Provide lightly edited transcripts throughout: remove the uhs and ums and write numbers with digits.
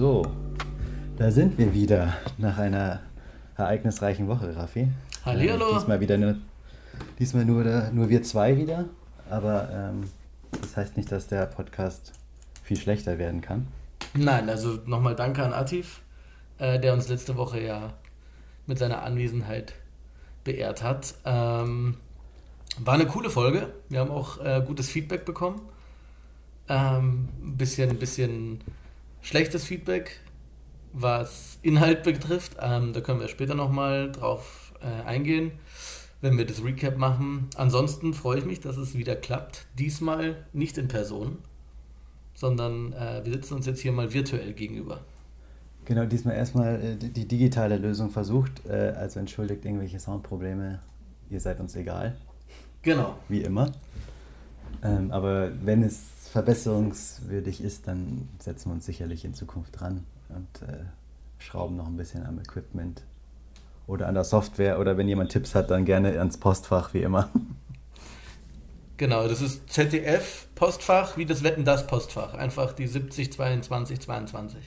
So, da sind wir wieder nach einer ereignisreichen Woche, Raffi. Hallihallo. Diesmal nur wir zwei wieder, aber das heißt nicht, dass der Podcast viel schlechter werden kann. Nein, also nochmal danke an Atif, der uns letzte Woche ja mit seiner Anwesenheit beehrt hat. War eine coole Folge, wir haben auch gutes Feedback bekommen. Ein bisschen schlechtes Feedback, was Inhalt betrifft. Da können wir später nochmal drauf eingehen, wenn wir das Recap machen. Ansonsten freue ich mich, dass es wieder klappt. Diesmal nicht in Person, sondern wir sitzen uns jetzt hier mal virtuell gegenüber. Genau, diesmal erstmal die digitale Lösung versucht. Also entschuldigt irgendwelche Soundprobleme. Ihr seid uns egal. Genau. Wie immer. Aber wenn es verbesserungswürdig ist, dann setzen wir uns sicherlich in Zukunft dran und schrauben noch ein bisschen am Equipment oder an der Software, oder wenn jemand Tipps hat, dann gerne ans Postfach, wie immer. Genau, das ist ZDF-Postfach, wie das Wetten-das-Postfach, einfach die 702222.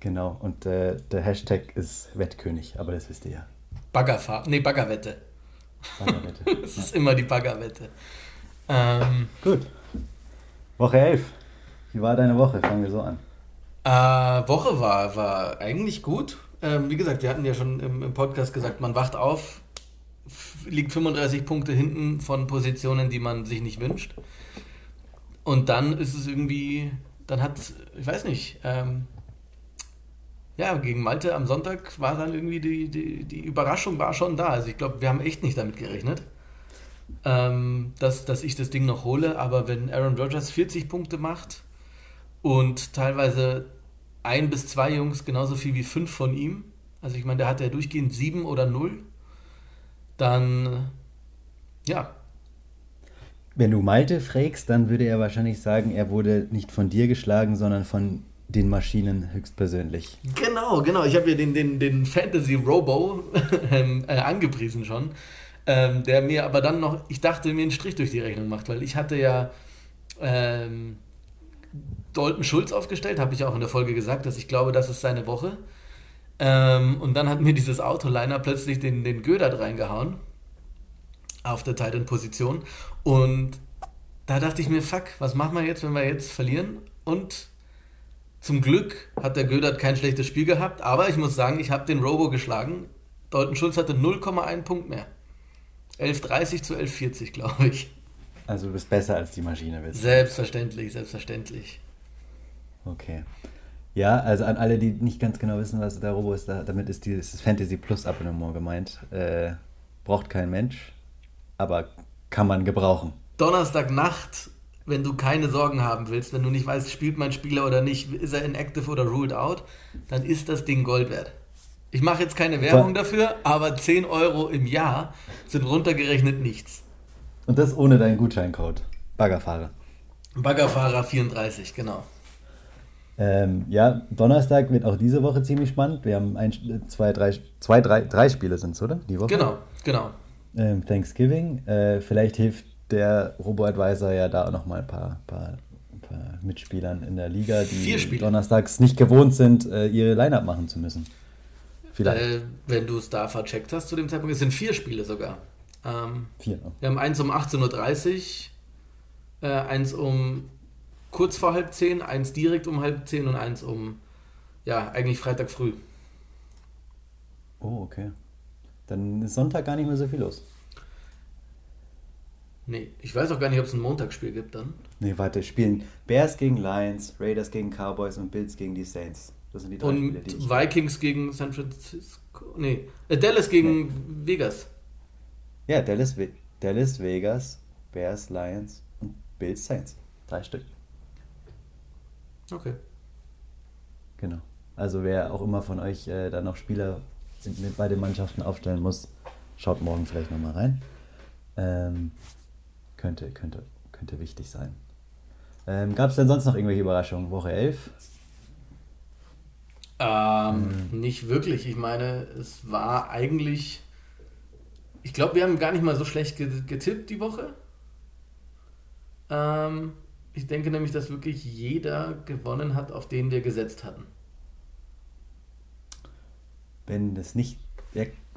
Genau, und der Hashtag ist Wettkönig, aber das wisst ihr ja. Baggerwette. Baggerwette. Es ist immer die Baggerwette. Gut. Woche 11. Wie war deine Woche? Fangen wir so an. Woche war eigentlich gut. Wie gesagt, wir hatten ja schon im Podcast gesagt, man wacht auf, liegt 35 Punkte hinten von Positionen, die man sich nicht wünscht. Und dann ist es irgendwie, dann hat es, ich weiß nicht, gegen Malte am Sonntag war dann irgendwie die Überraschung war schon da. Also ich glaube, wir haben echt nicht damit gerechnet, dass ich das Ding noch hole, aber wenn Aaron Rodgers 40 Punkte macht und teilweise ein bis zwei Jungs genauso viel wie fünf von ihm, also ich meine, der hat ja durchgehend 7 oder 0, dann, ja. Wenn du Malte frägst, dann würde er wahrscheinlich sagen, er wurde nicht von dir geschlagen, sondern von den Maschinen höchstpersönlich. Genau, ich habe ja den Fantasy-Robo angepriesen schon, der mir aber dann noch, ich dachte, mir einen Strich durch die Rechnung macht, weil ich hatte ja Dalton Schultz aufgestellt, habe ich auch in der Folge gesagt, dass ich glaube, das ist seine Woche. Und dann hat mir dieses Autoliner plötzlich den Göderd reingehauen auf der Tight End Position. Und da dachte ich mir, fuck, was machen wir jetzt, wenn wir jetzt verlieren? Und zum Glück hat der Göderd kein schlechtes Spiel gehabt, aber ich muss sagen, ich habe den Robo geschlagen. Dalton Schulz hatte 0,1 Punkt mehr. 11,30 zu 11,40, glaube ich. Also du bist besser als die Maschine, willst du? Selbstverständlich. Okay. Ja, also an alle, die nicht ganz genau wissen, was der Robo ist, damit ist dieses Fantasy Plus Abonnement gemeint. Braucht kein Mensch, aber kann man gebrauchen. Donnerstagnacht, wenn du keine Sorgen haben willst, wenn du nicht weißt, spielt mein Spieler oder nicht, ist er inactive oder ruled out, dann ist das Ding Gold wert. Ich mache jetzt keine Werbung dafür, aber 10 Euro im Jahr sind runtergerechnet nichts. Und das ohne deinen Gutscheincode. Baggerfahrer. Baggerfahrer 34, genau. Donnerstag wird auch diese Woche ziemlich spannend. Wir haben drei Spiele sind es, oder? Die Woche. Genau. Thanksgiving. Vielleicht hilft der Robo-Advisor ja da auch nochmal ein paar Mitspielern in der Liga, die donnerstags nicht gewohnt sind, ihre Line-Up machen zu müssen. Wenn du es da vercheckt hast zu dem Zeitpunkt, es sind 4 Spiele sogar. 4. Wir haben eins um 18.30 Uhr, eins um kurz vor 9:30, eins direkt um 9:30 und eins um, eigentlich Freitag früh. Oh, okay. Dann ist Sonntag gar nicht mehr so viel los. Nee, ich weiß auch gar nicht, ob es ein Montagsspiel gibt dann. Nee, warte, spielen Bears gegen Lions, Raiders gegen Cowboys und Bills gegen die Saints. Das sind die 3 Spiele, die ich Vikings gegen San Francisco. Nee. Dallas gegen Vegas. Ja, Dallas, Vegas, Bears, Lions und Bills, Saints. 3 Stück. Okay. Genau. Also wer auch immer von euch da noch Spieler mit beiden Mannschaften aufstellen muss, schaut morgen vielleicht nochmal rein. Könnte wichtig sein. Gab es denn sonst noch irgendwelche Überraschungen? Woche 11? Nicht wirklich. Ich meine, es war eigentlich... Ich glaube, wir haben gar nicht mal so schlecht getippt die Woche. Ich denke nämlich, dass wirklich jeder gewonnen hat, auf den wir gesetzt hatten. wenn das nicht...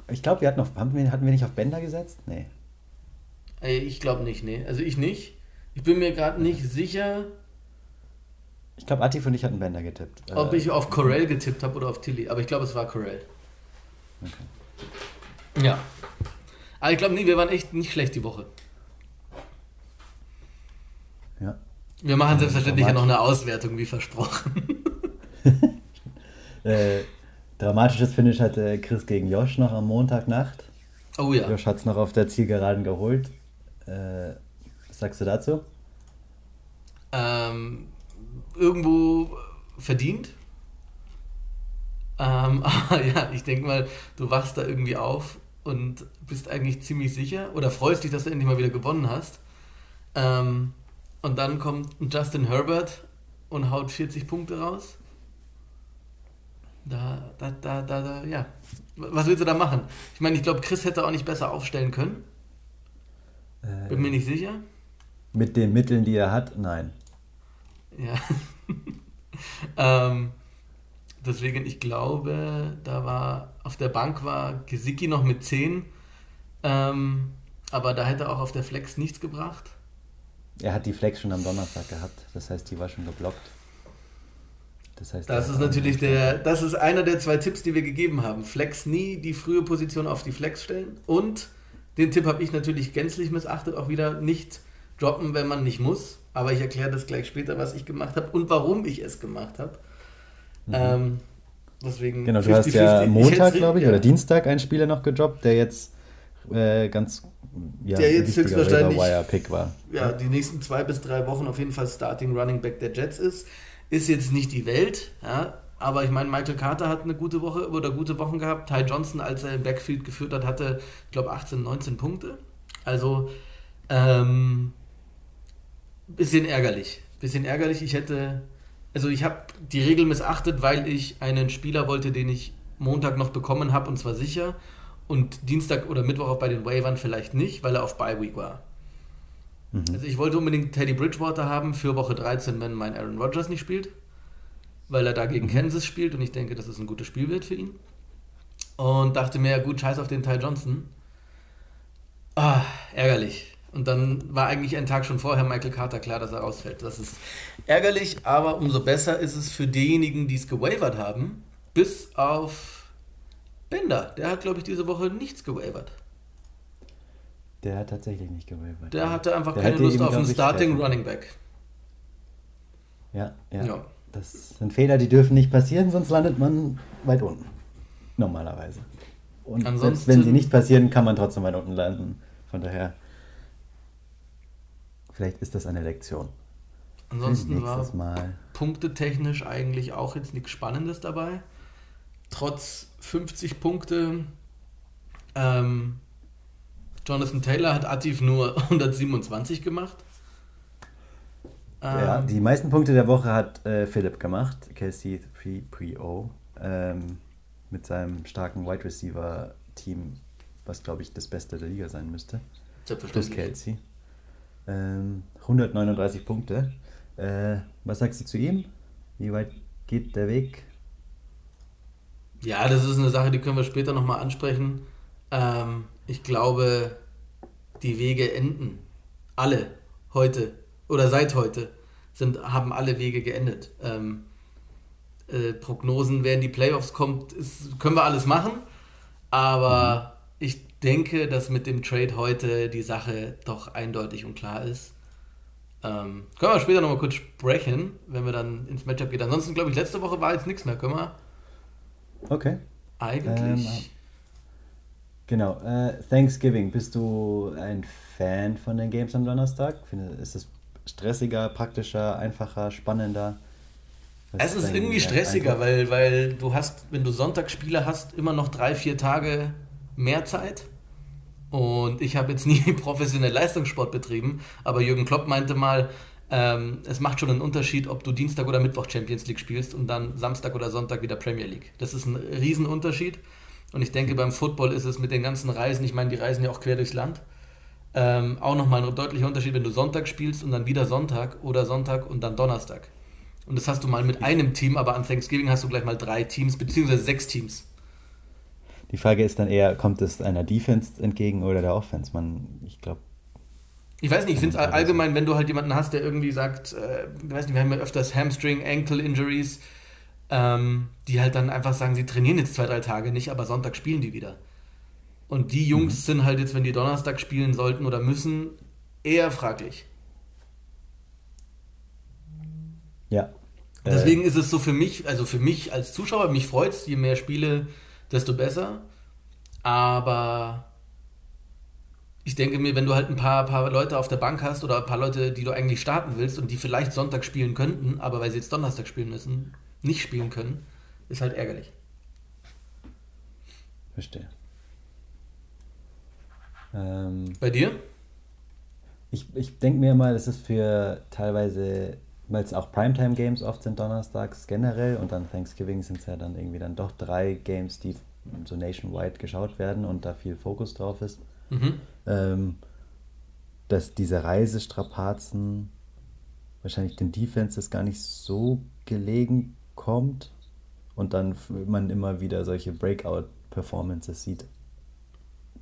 Ich glaube, hatten wir nicht auf Bender gesetzt? Nee. Ich glaube nicht, nee. Also ich nicht. Ich bin mir gerade nicht sicher... Ich glaube, Atif und ich hatten Bender getippt. Ob ich auf Corell getippt habe oder auf Tilly. Aber ich glaube, es war Corell. Okay. Ja. Aber ich glaube, nee, wir waren echt nicht schlecht die Woche. Ja. Wir machen selbstverständlich ja noch eine Auswertung, wie versprochen. Dramatisches Finish hatte Chris gegen Josh noch am Montagnacht. Oh ja. Josh hat es noch auf der Zielgeraden geholt. Was sagst du dazu? Irgendwo verdient. Aber ja, ich denke mal, du wachst da irgendwie auf und bist eigentlich ziemlich sicher oder freust dich, dass du endlich mal wieder gewonnen hast. Und dann kommt Justin Herbert und haut 40 Punkte raus. Ja. Was willst du da machen? Ich meine, ich glaube, Chris hätte auch nicht besser aufstellen können. Bin mir nicht sicher. Mit den Mitteln, die er hat, nein. Ja. Deswegen, ich glaube, auf der Bank war Gesicki noch mit 10, aber da hätte auch auf der Flex nichts gebracht. Er hat die Flex schon am Donnerstag gehabt, das heißt, die war schon geblockt. Das heißt, das ist natürlich das ist einer der zwei Tipps, die wir gegeben haben. Flex nie die frühe Position auf die Flex stellen und den Tipp habe ich natürlich gänzlich missachtet, auch wieder nicht droppen, wenn man nicht muss. Aber ich erkläre das gleich später, was ich gemacht habe und warum ich es gemacht habe. Mhm. Deswegen genau, du hast ja Montag, glaube ich, oder Dienstag einen Spieler noch gedroppt, der jetzt höchstwahrscheinlich Wire-Pick war. Ja, die nächsten 2 bis 3 Wochen auf jeden Fall Starting Running Back der Jets ist. Ist jetzt nicht die Welt, ja, aber ich meine, Michael Carter hat eine gute Woche oder gute Wochen gehabt. Ty Johnson, als er im Backfield geführt hat, hatte, ich glaube, 18, 19 Punkte. Also, Bisschen ärgerlich. Ich habe die Regel missachtet, weil ich einen Spieler wollte, den ich Montag noch bekommen habe und zwar sicher und Dienstag oder Mittwoch auch bei den Waivern vielleicht nicht, weil er auf Bye-Week war. Mhm. Also ich wollte unbedingt Teddy Bridgewater haben für Woche 13, wenn mein Aaron Rodgers nicht spielt, weil er da gegen Kansas spielt und ich denke, das ist ein gutes Spielwert für ihn und dachte mir, ja gut, scheiß auf den Ty Johnson. Ärgerlich. Und dann war eigentlich einen Tag schon vorher Michael Carter klar, dass er ausfällt. Das ist ärgerlich, aber umso besser ist es für diejenigen, die es gewavert haben, bis auf Bender. Der hat, glaube ich, diese Woche nichts gewavert. Der hat tatsächlich nicht gewavert. Der hatte einfach keine Lust auf einen Starting Running Back. Ja. Das sind Fehler, die dürfen nicht passieren, sonst landet man weit unten. Normalerweise. Und selbst wenn sie nicht passieren, kann man trotzdem weit unten landen. Von daher... Vielleicht ist das eine Lektion. Ansonsten war punktetechnisch eigentlich auch jetzt nichts Spannendes dabei. Trotz 50 Punkte. Jonathan Taylor hat Atif nur 127 gemacht. Die meisten Punkte der Woche hat Philipp gemacht. Kelsey 3-0 mit seinem starken Wide Receiver Team, was glaube ich das Beste der Liga sein müsste. Plus Kelsey. 139 Punkte. Was sagst du zu ihm? Wie weit geht der Weg? Ja, das ist eine Sache, die können wir später nochmal ansprechen. Ich glaube, die Wege enden. Alle heute oder seit heute haben alle Wege geendet. Prognosen, wer in die Playoffs kommt, können wir alles machen. Aber ich denke, dass mit dem Trade heute die Sache doch eindeutig und klar ist. Können wir später nochmal kurz sprechen, wenn wir dann ins Matchup gehen. Ansonsten glaube ich, letzte Woche war jetzt nichts mehr. Können wir... Okay. Eigentlich... Genau. Thanksgiving. Bist du ein Fan von den Games am Donnerstag? Ist es stressiger, praktischer, einfacher, spannender? Es ist irgendwie stressiger, weil du hast, wenn du Sonntagsspiele hast, immer noch 3-4 Tage... mehr Zeit und ich habe jetzt nie professionell Leistungssport betrieben, aber Jürgen Klopp meinte mal, es macht schon einen Unterschied, ob du Dienstag oder Mittwoch Champions League spielst und dann Samstag oder Sonntag wieder Premier League. Das ist ein Riesenunterschied und ich denke, beim Football ist es mit den ganzen Reisen, ich meine, die reisen ja auch quer durchs Land, auch nochmal ein deutlicher Unterschied, wenn du Sonntag spielst und dann wieder Sonntag oder Sonntag und dann Donnerstag. Und das hast du mal mit einem Team, aber an Thanksgiving hast du gleich mal 3 Teams, beziehungsweise 6 Teams. Die Frage ist dann eher, kommt es einer Defense entgegen oder der Offense? Ich weiß nicht, ich finde es allgemein, wenn du halt jemanden hast, der irgendwie sagt, wir haben ja öfters Hamstring, Ankle-Injuries, die halt dann einfach sagen, sie trainieren jetzt 2-3 Tage nicht, aber Sonntag spielen die wieder. Und die Jungs sind halt jetzt, wenn die Donnerstag spielen sollten oder müssen, eher fraglich. Ja. Deswegen ist es so für mich als Zuschauer, mich freut es, je mehr Spiele, desto besser. Aber ich denke mir, wenn du halt ein paar Leute auf der Bank hast oder ein paar Leute, die du eigentlich starten willst und die vielleicht Sonntag spielen könnten, aber weil sie jetzt Donnerstag spielen müssen, nicht spielen können, ist halt ärgerlich. Verstehe. Bei dir? Ich denke mir mal, es ist für teilweise, weil es auch Primetime-Games oft sind donnerstags generell und dann Thanksgiving sind es ja dann irgendwie dann doch 3 Games, die so nationwide geschaut werden und da viel Fokus drauf ist. Dass diese Reisestrapazen wahrscheinlich den Defenses gar nicht so gelegen kommt und dann man immer wieder solche Breakout-Performances sieht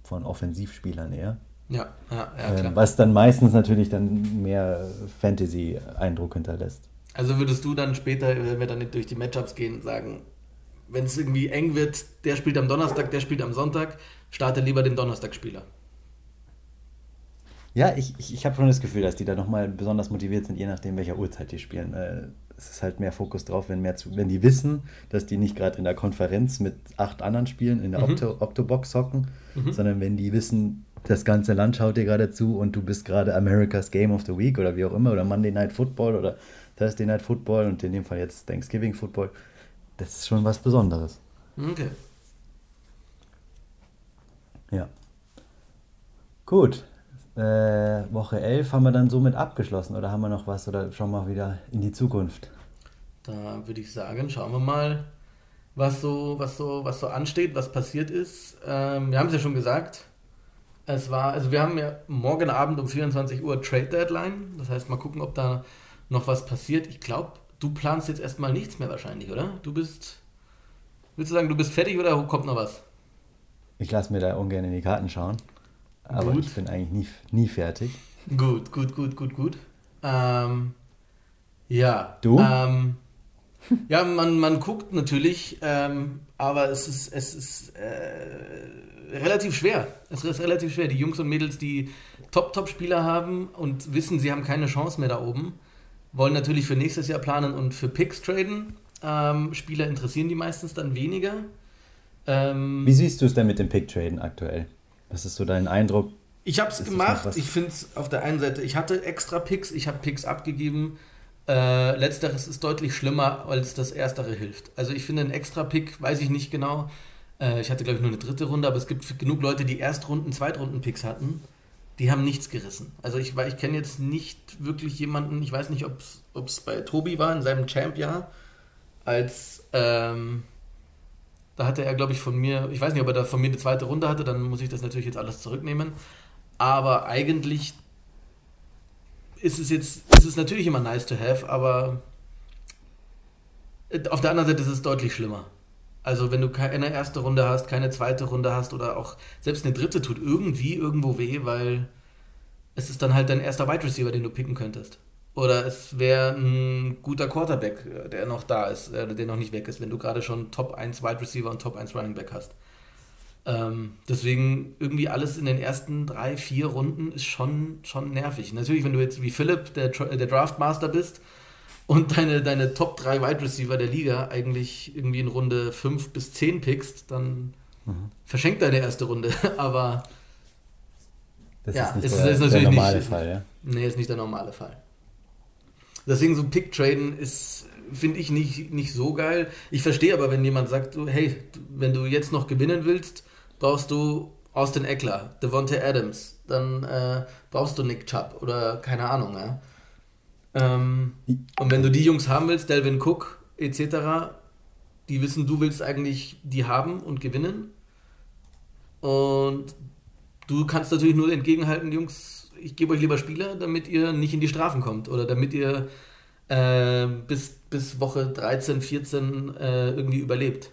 von Offensivspielern eher. Ja, klar. Was dann meistens natürlich dann mehr Fantasy-Eindruck hinterlässt. Also würdest du dann später, wenn wir dann nicht durch die Matchups gehen, sagen, wenn es irgendwie eng wird, der spielt am Donnerstag, der spielt am Sonntag, starte lieber den Donnerstagspieler. Ja, ich habe schon das Gefühl, dass die da nochmal besonders motiviert sind, je nachdem, welcher Uhrzeit die spielen. Es ist halt mehr Fokus drauf, wenn die wissen, dass die nicht gerade in der Konferenz mit 8 anderen spielen, in der Octobox hocken, sondern wenn die wissen, das ganze Land schaut dir gerade zu und du bist gerade America's Game of the Week oder wie auch immer, oder Monday Night Football oder Thursday Night Football und in dem Fall jetzt Thanksgiving Football. Das ist schon was Besonderes. Okay. Ja. Gut. Woche 11 haben wir dann somit abgeschlossen oder haben wir noch was oder schauen wir mal wieder in die Zukunft? Da würde ich sagen, schauen wir mal, was so ansteht, was passiert ist. Wir haben es ja schon gesagt. Wir haben ja morgen Abend um 24 Uhr Trade Deadline. Das heißt, mal gucken, ob da noch was passiert. Ich glaube, du planst jetzt erstmal nichts mehr wahrscheinlich, oder? Willst du sagen, du bist fertig oder kommt noch was? Ich lasse mir da ungern in die Karten schauen. Aber gut. Ich bin eigentlich nie fertig. Gut. Ja. Du? Ja, man guckt natürlich, aber es ist relativ schwer. Es ist relativ schwer. Die Jungs und Mädels, die Top-Spieler haben und wissen, sie haben keine Chance mehr da oben, wollen natürlich für nächstes Jahr planen und für Picks traden. Spieler interessieren die meistens dann weniger. Wie siehst du es denn mit dem Pick-Traden aktuell? Was ist so dein Eindruck? Ich habe es gemacht. Ich finde es auf der einen Seite, ich hatte extra Picks, ich habe Picks abgegeben. Letzteres ist deutlich schlimmer, als das Erstere hilft. Also ich finde, ein extra Pick, weiß ich nicht genau. Ich hatte, glaube ich, nur eine 3. Runde, aber es gibt genug Leute, die Erstrunden-, Zweitrunden-Picks hatten. Die haben nichts gerissen. Also ich kenne jetzt nicht wirklich jemanden, ich weiß nicht, ob es bei Tobi war, in seinem Champ-Jahr, als da hatte er, glaube ich, von mir, ich weiß nicht, ob er da von mir eine 2. Runde hatte, dann muss ich das natürlich jetzt alles zurücknehmen. Aber eigentlich ist es natürlich immer nice to have, aber auf der anderen Seite ist es deutlich schlimmer. Also wenn du keine 1. Runde hast, keine 2. Runde hast oder auch selbst eine 3. tut irgendwie irgendwo weh, weil es ist dann halt dein erster Wide Receiver, den du picken könntest. Oder es wäre ein guter Quarterback, der noch da ist, der noch nicht weg ist, wenn du gerade schon Top 1 Wide Receiver und Top 1 Running Back hast. Deswegen irgendwie alles in den ersten 3-4 Runden ist schon nervig. Natürlich, wenn du jetzt wie Philipp, der Draftmaster bist und deine Top 3 Wide Receiver der Liga eigentlich irgendwie in Runde 5-10 pickst, dann verschenkt deine erste Runde. Aber das ist natürlich der normale Fall. Ja? Nee, ist nicht der normale Fall. Deswegen so Pick-Traden ist, finde ich, nicht so geil. Ich verstehe aber, wenn jemand sagt, hey, wenn du jetzt noch gewinnen willst, brauchst du Austin Eckler, Davante Adams, dann brauchst du Nick Chubb oder keine Ahnung. Ja? Und wenn du die Jungs haben willst, Dalvin Cook etc., die wissen, du willst eigentlich die haben und gewinnen. Und du kannst natürlich nur entgegenhalten, Jungs, ich gebe euch lieber Spieler, damit ihr nicht in die Strafen kommt oder damit ihr bis Woche 13, 14 irgendwie überlebt.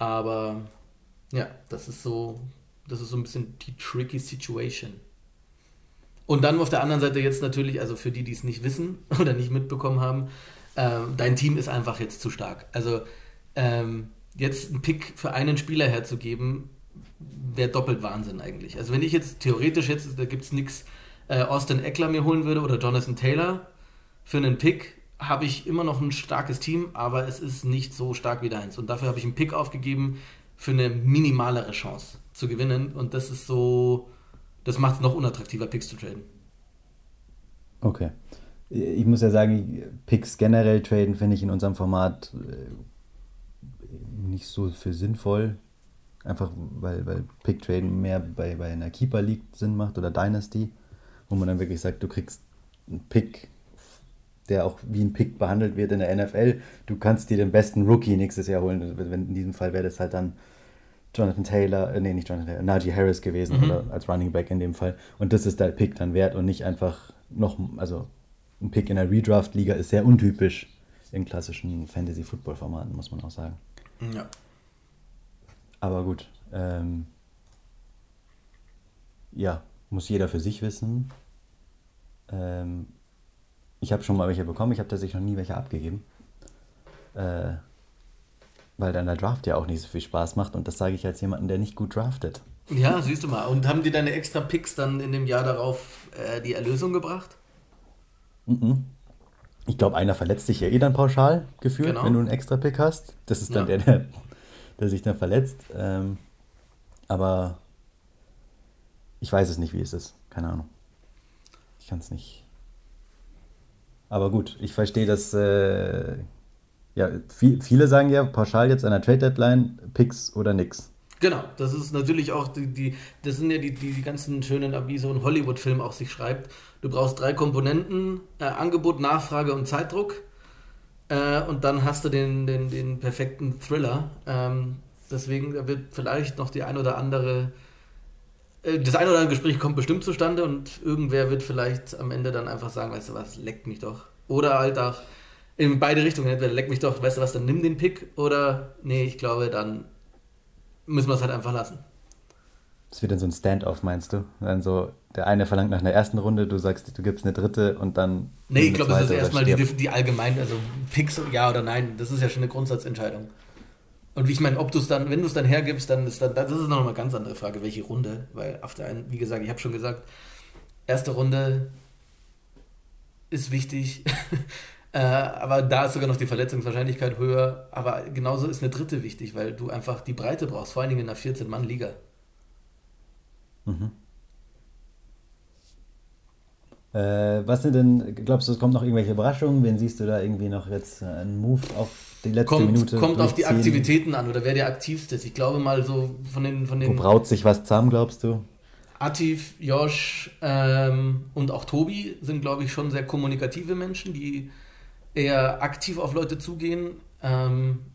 Aber Ja, das ist so ein bisschen die tricky Situation. Und dann auf der anderen Seite jetzt natürlich, also für die, die es nicht wissen oder nicht mitbekommen haben, dein Team ist einfach jetzt zu stark. Also jetzt einen Pick für einen Spieler herzugeben, wäre doppelt Wahnsinn eigentlich. Also wenn ich jetzt theoretisch jetzt, da gibt es nichts, Austin Eckler mir holen würde oder Jonathan Taylor für einen Pick, habe ich immer noch ein starkes Team, aber es ist nicht so stark wie deins. Und dafür habe ich einen Pick aufgegeben für eine minimalere Chance zu gewinnen. Und das ist so, das macht es noch unattraktiver, Picks zu traden. Okay. Ich muss ja sagen, Picks generell traden finde ich in unserem Format nicht so für sinnvoll. Einfach weil Pick-Traden mehr bei einer Keeper-League Sinn macht oder Dynasty, wo man dann wirklich sagt, du kriegst einen Pick, der auch wie ein Pick behandelt wird in der NFL. Du kannst dir den besten Rookie nächstes Jahr holen. In diesem Fall wäre das halt dann Najee Harris gewesen, oder als Running Back in dem Fall. Und das ist der Pick dann wert und nicht einfach noch, also ein Pick in der Redraft-Liga ist sehr untypisch in klassischen Fantasy-Football-Formaten, muss man auch sagen. Ja. Aber gut, ja, muss jeder für sich wissen. Ich habe schon mal welche bekommen, ich habe tatsächlich noch nie welche abgegeben. Weil dann der Draft ja auch nicht so viel Spaß macht und das sage ich als jemanden, der nicht gut draftet. Ja, siehst du mal. Und haben dir deine extra Picks dann in dem Jahr darauf die Erlösung gebracht? Mhm. Ich glaube, einer verletzt sich ja eh dann pauschal gefühlt, genau. Wenn du einen extra Pick hast. Das ist dann der sich dann verletzt. Aber ich weiß es nicht, wie es ist. Keine Ahnung. Ich kann es nicht. Aber gut, ich verstehe, dass viele sagen ja pauschal jetzt an der Trade-Deadline Picks oder nix. Genau, das ist natürlich auch das sind ja die ganzen schönen, wie so ein Hollywood-Film auch sich schreibt. Du brauchst 3 Komponenten, Angebot, Nachfrage und Zeitdruck. Und dann hast du den perfekten Thriller. Deswegen wird vielleicht noch das eine oder andere Gespräch kommt bestimmt zustande und irgendwer wird vielleicht am Ende dann einfach sagen, weißt du was, leck mich doch. Oder halt auch in beide Richtungen, entweder leck mich doch, weißt du was, dann nimm den Pick oder nee, ich glaube, dann müssen wir es halt einfach lassen. Das wird dann so ein Stand-off, meinst du? Dann so, der eine verlangt nach einer ersten Runde, du sagst, du gibst eine dritte und dann... Nee, ich glaube, das ist erstmal die allgemein, also Picks, ja oder nein, das ist ja schon eine Grundsatzentscheidung. Und wie ich meine, ob du es dann, wenn du es dann hergibst, dann ist das ist noch mal eine ganz andere Frage, welche Runde, weil auf der einen, wie gesagt, ich habe schon gesagt, erste Runde ist wichtig, aber da ist sogar noch die Verletzungswahrscheinlichkeit höher, aber genauso ist eine dritte wichtig, weil du einfach die Breite brauchst, vor allen Dingen in einer 14-Mann-Liga. Mhm. Was sind denn, glaubst du, es kommt noch irgendwelche Überraschungen? Wen siehst du da irgendwie noch jetzt einen Move auf die letzte Minute? Kommt auf die Aktivitäten an oder wer der aktivste ist. Ich glaube mal so von den... Wo braut sich was zusammen, glaubst du? Atif, Josh und auch Tobi sind, glaube ich, schon sehr kommunikative Menschen, die eher aktiv auf Leute zugehen.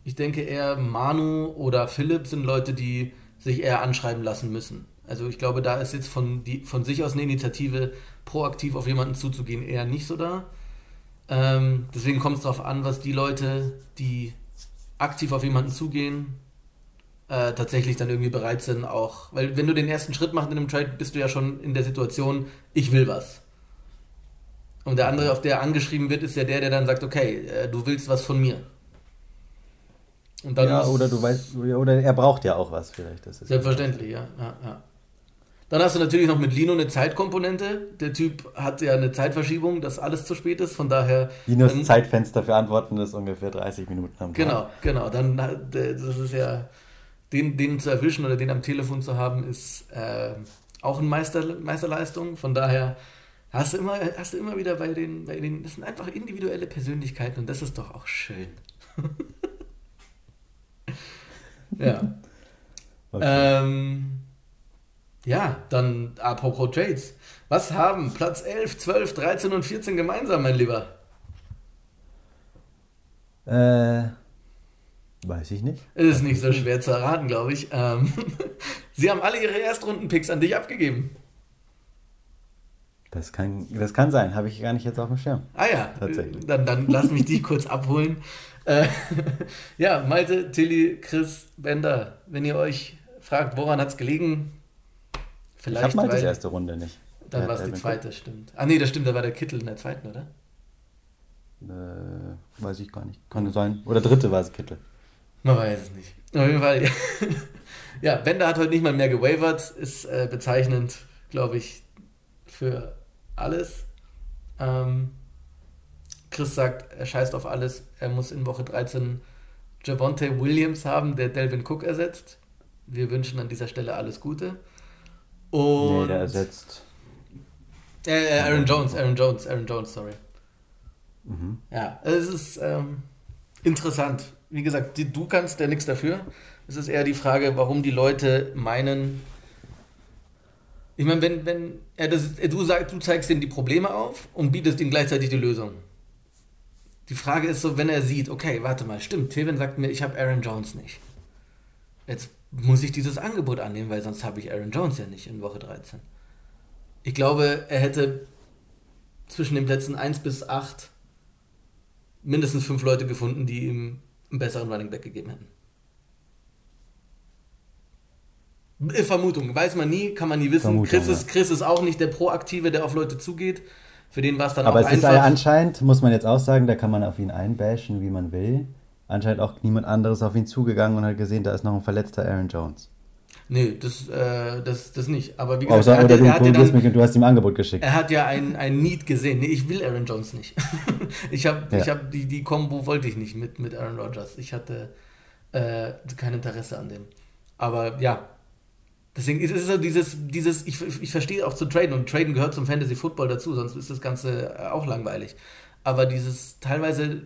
Ich denke eher Manu oder Philipp sind Leute, die sich eher anschreiben lassen müssen. Also ich glaube, da ist jetzt von sich aus eine Initiative, proaktiv auf jemanden zuzugehen, eher nicht so da. Deswegen kommt es darauf an, was die Leute, die aktiv auf jemanden zugehen, tatsächlich dann irgendwie bereit sind auch. Weil wenn du den ersten Schritt machst in einem Trade, bist du ja schon in der Situation, ich will was. Und der andere, auf der angeschrieben wird, ist ja der dann sagt, okay, du willst was von mir. Und dann oder er braucht ja auch was vielleicht. Das ist selbstverständlich, ja. Dann hast du natürlich noch mit Lino eine Zeitkomponente. Der Typ hat ja eine Zeitverschiebung, dass alles zu spät ist, von daher... Linos Zeitfenster für Antworten ist ungefähr 30 Minuten am Tag. Genau. Dann, das ist ja... Den zu erwischen oder den am Telefon zu haben, ist auch eine Meisterleistung. Von daher hast du immer wieder bei den... Das sind einfach individuelle Persönlichkeiten und das ist doch auch schön. Ja. Okay. Ja, dann apropos Trades. Was haben Platz 11, 12, 13 und 14 gemeinsam, mein Lieber? Weiß ich nicht. Es ist nicht so schwer zu erraten, glaube ich. Sie haben alle ihre Erstrunden-Picks an dich abgegeben. Das kann sein, habe ich gar nicht jetzt auf dem Schirm. Ah ja, tatsächlich. Dann lass mich dich kurz abholen. Ja, Malte, Tilly, Chris, Bender, wenn ihr euch fragt, woran hat es gelegen? Vielleicht, ich hab Maltes erste Runde nicht. Dann war es die zweite, Cook. Stimmt. Ah nee, das stimmt, da war der Kittel in der zweiten, oder? Weiß ich gar nicht. Kann sein. Oder dritte war es Kittel. Man weiß es nicht. Auf jeden Fall. Ja, Bender hat heute nicht mal mehr gewavert. Ist bezeichnend, glaube ich, für alles. Chris sagt, er scheißt auf alles. Er muss in Woche 13 Javonte Williams haben, der Dalvin Cook ersetzt. Wir wünschen an dieser Stelle alles Gute. Und nee, der ersetzt... Aaron Jones, sorry. Mhm. Ja, es ist interessant. Wie gesagt, du kannst ja nichts dafür. Es ist eher die Frage, warum die Leute meinen... Ich meine, du zeigst ihm die Probleme auf und bietest ihm gleichzeitig die Lösung. Die Frage ist so, wenn er sieht, okay, warte mal, stimmt, Tevin sagt mir, ich habe Aaron Jones nicht. Jetzt muss ich dieses Angebot annehmen, weil sonst habe ich Aaron Jones ja nicht in Woche 13. Ich glaube, er hätte zwischen den Plätzen 1 bis 8 mindestens 5 Leute gefunden, die ihm einen besseren Running Back gegeben hätten. Vermutung, weiß man nie, kann man nie wissen. Vermutung, Chris ist auch nicht der Proaktive, der auf Leute zugeht. Für den war es dann aber auch einfach. Aber es ist anscheinend, muss man jetzt auch sagen, da kann man auf ihn einbashen, wie man will. Anscheinend auch niemand anderes auf ihn zugegangen und hat gesehen, da ist noch ein verletzter Aaron Jones. Nee, das nicht. Aber wie gesagt, du hast ihm ein Angebot geschickt. Er hat ja ein Need gesehen. Nee, ich will Aaron Jones nicht. Ich hab die Kombo wollte ich nicht mit Aaron Rodgers. Ich hatte kein Interesse an dem. Aber ja, deswegen ist es so dieses ich verstehe auch zu traden, und traden gehört zum Fantasy Football dazu, sonst ist das Ganze auch langweilig. Aber dieses teilweise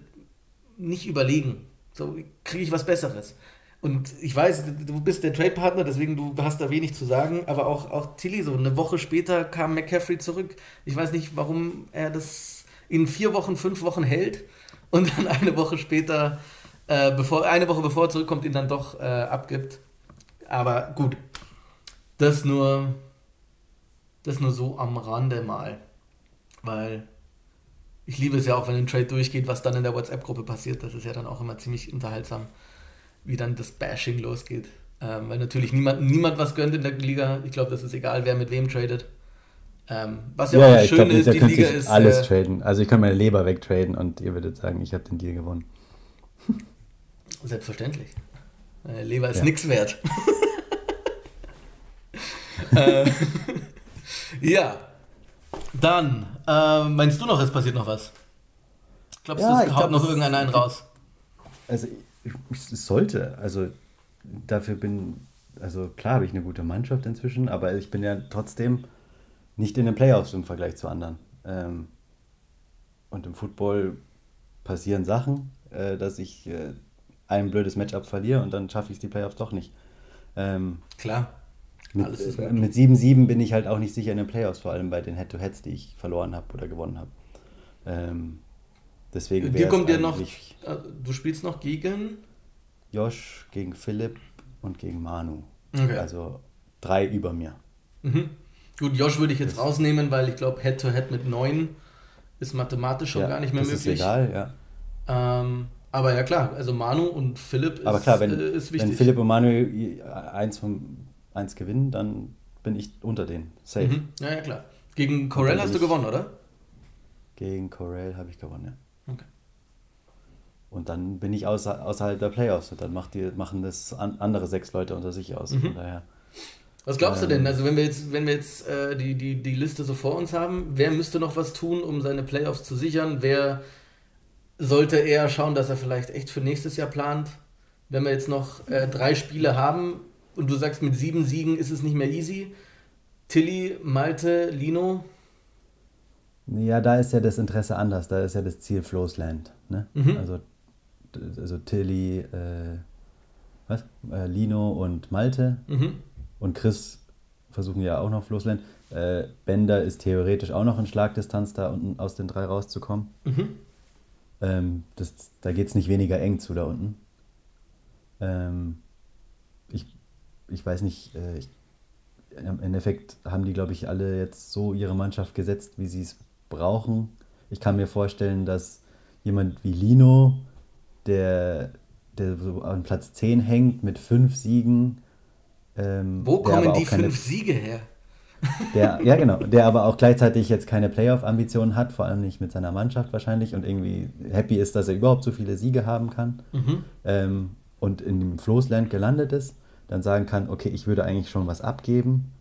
nicht überlegen, so kriege ich was Besseres. Und ich weiß, du bist der Trade-Partner, deswegen du hast da wenig zu sagen, aber auch Tilly, so eine Woche später kam McCaffrey zurück. Ich weiß nicht, warum er das in 5 Wochen hält und dann eine Woche bevor er zurückkommt, ihn dann doch abgibt. Aber gut, das nur so am Rande mal, weil ich liebe es ja auch, wenn ein Trade durchgeht, was dann in der WhatsApp-Gruppe passiert. Das ist ja dann auch immer ziemlich unterhaltsam, wie dann das Bashing losgeht. Weil natürlich niemand was gönnt in der Liga. Ich glaube, das ist egal, wer mit wem tradet. Was ja, auch schön ist, die Liga ist... alles traden. Also ich kann meine Leber wegtraden und ihr würdet sagen, ich habe den Deal gewonnen. Selbstverständlich. Meine Leber ist nichts wert. Ja. Dann, meinst du noch, es passiert noch was? Glaubst du, es haut noch irgendeiner einen raus? Also, es sollte. Also, klar habe ich eine gute Mannschaft inzwischen, aber ich bin ja trotzdem nicht in den Playoffs im Vergleich zu anderen. Und im Football passieren Sachen, dass ich ein blödes Matchup verliere und dann schaffe ich die Playoffs doch nicht. Klar. Mit 7-7 bin ich halt auch nicht sicher in den Playoffs, vor allem bei den Head-to-Heads, die ich verloren habe oder gewonnen habe. Deswegen wäre es eigentlich... Du spielst noch gegen? Josh, gegen Philipp und gegen Manu. Okay. Also 3 über mir. Mhm. Gut, Josh würde ich jetzt rausnehmen, weil ich glaube, Head-to-Head mit 9 ist mathematisch schon gar nicht mehr möglich. Das ist egal, ja. Aber ja klar, also Manu und Philipp ist, aber klar, ist wichtig. Wenn Philipp und Manu eins gewinnen, dann bin ich unter denen. Safe. Mhm. Ja, klar. Gegen Corell hast du gewonnen, oder? Gegen Corell habe ich gewonnen, ja. Okay. Und dann bin ich außerhalb der Playoffs und dann machen das andere 6 Leute unter sich aus. Mhm. Von daher. Was glaubst du denn? Also wenn wir jetzt die Liste so vor uns haben, wer müsste noch was tun, um seine Playoffs zu sichern? Wer sollte eher schauen, dass er vielleicht echt für nächstes Jahr plant? Wenn wir jetzt noch 3 Spiele haben, und du sagst, mit 7 Siegen ist es nicht mehr easy. Tilly, Malte, Lino? Ja, da ist ja das Interesse anders. Da ist ja das Ziel Flo's Land. Ne? Mhm. Also Tilly, Lino und Malte. Mhm. Und Chris versuchen ja auch noch Flo's Land. Bender ist theoretisch auch noch in Schlagdistanz, da unten aus den 3 rauszukommen. Mhm. Da geht es nicht weniger eng zu da unten. Ich weiß nicht, im Endeffekt haben die, glaube ich, alle jetzt so ihre Mannschaft gesetzt, wie sie es brauchen. Ich kann mir vorstellen, dass jemand wie Lino, der so an Platz 10 hängt mit 5 Siegen, Wo kommen die 5 Siege her? Der aber auch gleichzeitig jetzt keine Playoff-Ambitionen hat, vor allem nicht mit seiner Mannschaft wahrscheinlich, und irgendwie happy ist, dass er überhaupt so viele Siege haben kann, und in dem Floßland gelandet ist, dann sagen kann, okay, ich würde eigentlich schon was abgeben,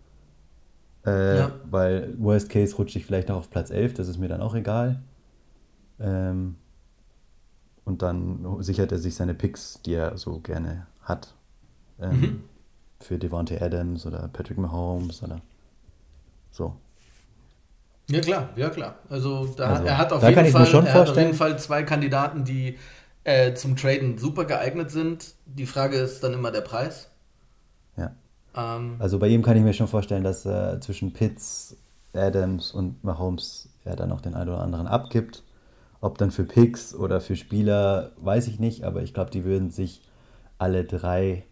weil worst case rutsche ich vielleicht noch auf Platz 11, das ist mir dann auch egal. Und dann sichert er sich seine Picks, die er so gerne hat, für Davante Adams oder Patrick Mahomes oder so. Ja klar. Also er hat auf jeden Fall 2 Kandidaten, die zum Traden super geeignet sind. Die Frage ist dann immer der Preis. Ja. Also bei ihm kann ich mir schon vorstellen, dass zwischen Pitts, Adams und Mahomes er dann noch den einen oder anderen abgibt. Ob dann für Picks oder für Spieler, weiß ich nicht, aber ich glaube, die würden sich alle 3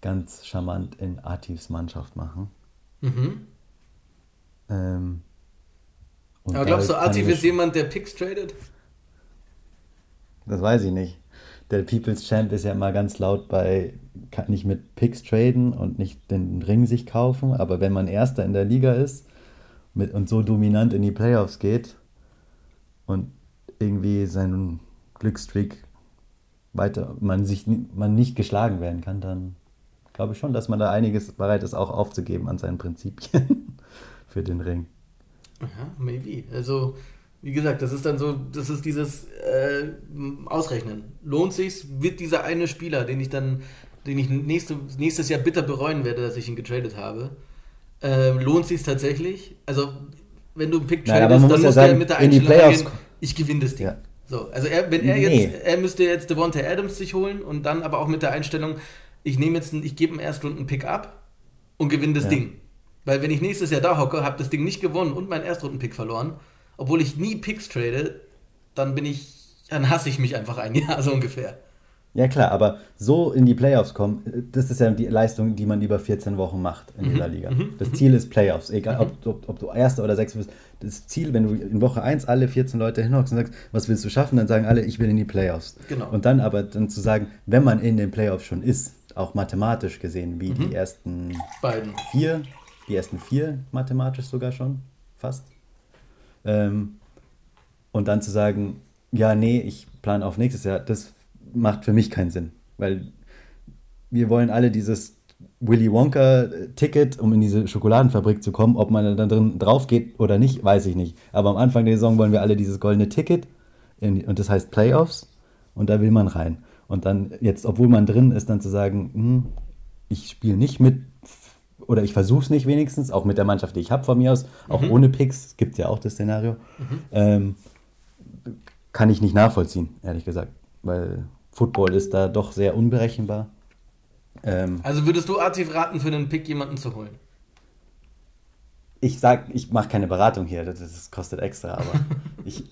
ganz charmant in Atifs Mannschaft machen. Aber glaubst du, Atif ist jemand, der Picks tradet? Das weiß ich nicht. Der People's Champ ist ja immer ganz laut bei, kann nicht mit Picks traden und nicht den Ring sich kaufen, aber wenn man Erster in der Liga ist und so dominant in die Playoffs geht und irgendwie seinen Glücksstreak man nicht geschlagen werden kann, dann glaube ich schon, dass man da einiges bereit ist, auch aufzugeben an seinen Prinzipien für den Ring. Ja, maybe. Also, wie gesagt, das ist dann so, das ist dieses Ausrechnen. Lohnt sich's, wird dieser eine Spieler, den ich nächstes Jahr bitter bereuen werde, dass ich ihn getradet habe, lohnt sich's tatsächlich? Also, wenn du einen Pick tradest, dann muss er mit der Einstellung ich gewinne das Ding. Ja. So, also er müsste jetzt Davante Adams sich holen und dann aber auch mit der Einstellung, ich gebe einen Erstrunden-Pick ab und gewinne das Ding. Weil wenn ich nächstes Jahr da hocke, habe das Ding nicht gewonnen und meinen Erstrunden-Pick verloren, obwohl ich nie Picks trade, dann hasse ich mich einfach ein Jahr, so ungefähr. Ja klar, aber so in die Playoffs kommen, das ist ja die Leistung, die man über 14 Wochen macht in dieser Liga. Das Ziel ist Playoffs, egal ob du Erster oder Sechster bist. Das Ziel, wenn du in Woche 1 alle 14 Leute hinhockst und sagst, was willst du schaffen, dann sagen alle, ich will in die Playoffs. Genau. Und dann aber dann zu sagen, wenn man in den Playoffs schon ist, auch mathematisch gesehen, wie die ersten vier mathematisch sogar schon, fast. Und dann zu sagen, ja, nee, ich plane auf nächstes Jahr, das macht für mich keinen Sinn, weil wir wollen alle dieses Willy Wonka-Ticket, um in diese Schokoladenfabrik zu kommen, ob man da drin drauf geht oder nicht, weiß ich nicht. Aber am Anfang der Saison wollen wir alle dieses goldene Ticket und das heißt Playoffs und da will man rein. Und dann jetzt, obwohl man drin ist, dann zu sagen, ich spiele nicht mit oder ich versuche es nicht wenigstens, auch mit der Mannschaft, die ich habe von mir aus, auch ohne Picks, gibt es ja auch das Szenario, kann ich nicht nachvollziehen, ehrlich gesagt, weil Football ist da doch sehr unberechenbar. Also würdest du Atif raten, für einen Pick jemanden zu holen? Ich sag, ich mache keine Beratung hier, das kostet extra, aber ich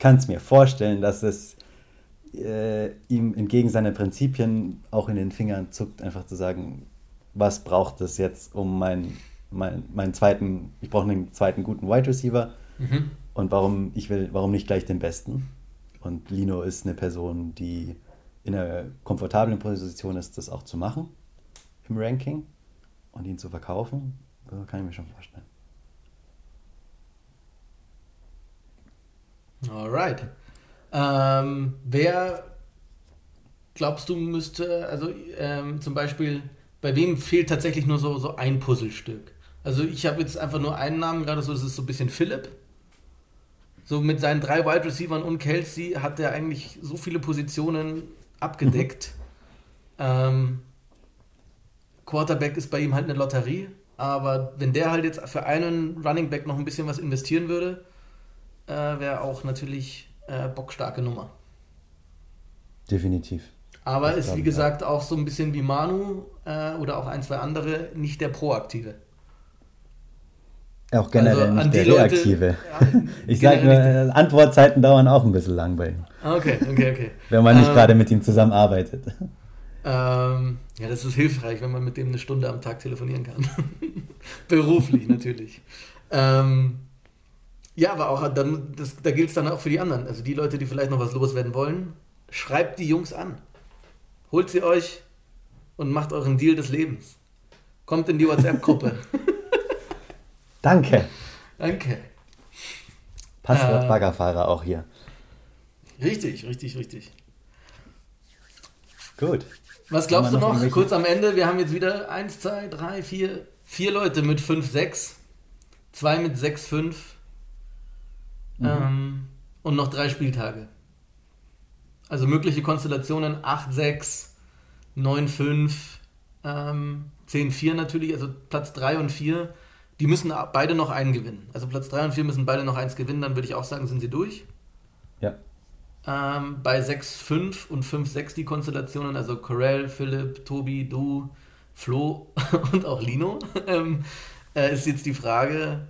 kann es mir vorstellen, dass es ihm entgegen seiner Prinzipien auch in den Fingern zuckt, einfach zu sagen, was braucht es jetzt, um ich brauche einen zweiten guten Wide Receiver und warum nicht gleich den besten? Und Lino ist eine Person, die in einer komfortablen Position ist, das auch zu machen im Ranking und ihn zu verkaufen, das kann ich mir schon vorstellen. Alright. Wer glaubst du müsste, also zum Beispiel, bei wem fehlt tatsächlich nur so ein Puzzlestück? Also ich habe jetzt einfach nur einen Namen, gerade so, es ist so ein bisschen Philipp. So mit seinen 3 Wide Receivern und Kelsey hat er eigentlich so viele Positionen abgedeckt. Quarterback ist bei ihm halt eine Lotterie, aber wenn der halt jetzt für einen Running Back noch ein bisschen was investieren würde, wäre auch natürlich bockstarke Nummer. Definitiv. Aber ist wie gesagt auch so ein bisschen wie Manu oder auch 1, 2 andere nicht der Proaktive. Auch generell also nicht der Reaktive. Ich sage nur, Antwortzeiten dauern auch ein bisschen lang bei ihm. Okay. Wenn man nicht gerade mit ihm zusammenarbeitet. Ja, das ist hilfreich, wenn man mit dem eine Stunde am Tag telefonieren kann. Beruflich natürlich. Ja, aber auch dann, da gilt es dann auch für die anderen. Also die Leute, die vielleicht noch was loswerden wollen, schreibt die Jungs an. Holt sie euch und macht euren Deal des Lebens. Kommt in die WhatsApp-Gruppe. Danke. Danke. Passwort Baggerfahrer auch hier. Richtig. Gut. Was glaubst du noch? Kurz am Ende, wir haben jetzt wieder 1, 2, 3, 4, 4 Leute mit 5, 6, 2 mit 6, 5 und noch 3 Spieltage. Also mögliche Konstellationen 8, 6, 9, 5, 10, 4 natürlich, also Platz 3 und 4, die müssen beide noch einen gewinnen. Also Platz 3 und 4 müssen beide noch eins gewinnen, dann würde ich auch sagen, sind sie durch. Ja. Bei 6, 5 und 5, 6 die Konstellationen, also Corell, Philipp, Tobi, du, Flo und auch Lino, ist jetzt die Frage...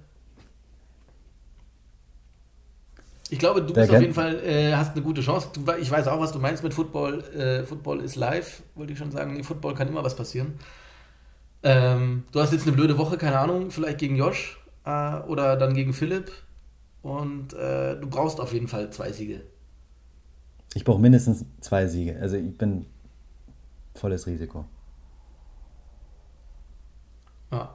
Ich glaube, du bist auf jeden Fall, hast eine gute Chance. Ich weiß auch, was du meinst mit Football. Football ist live, wollte ich schon sagen. Nee, Football kann immer was passieren. Du hast jetzt eine blöde Woche, keine Ahnung, vielleicht gegen Josh oder dann gegen Philipp. Und du brauchst auf jeden Fall 2 Siege. Ich brauche mindestens 2 Siege. Also ich bin volles Risiko. Ja.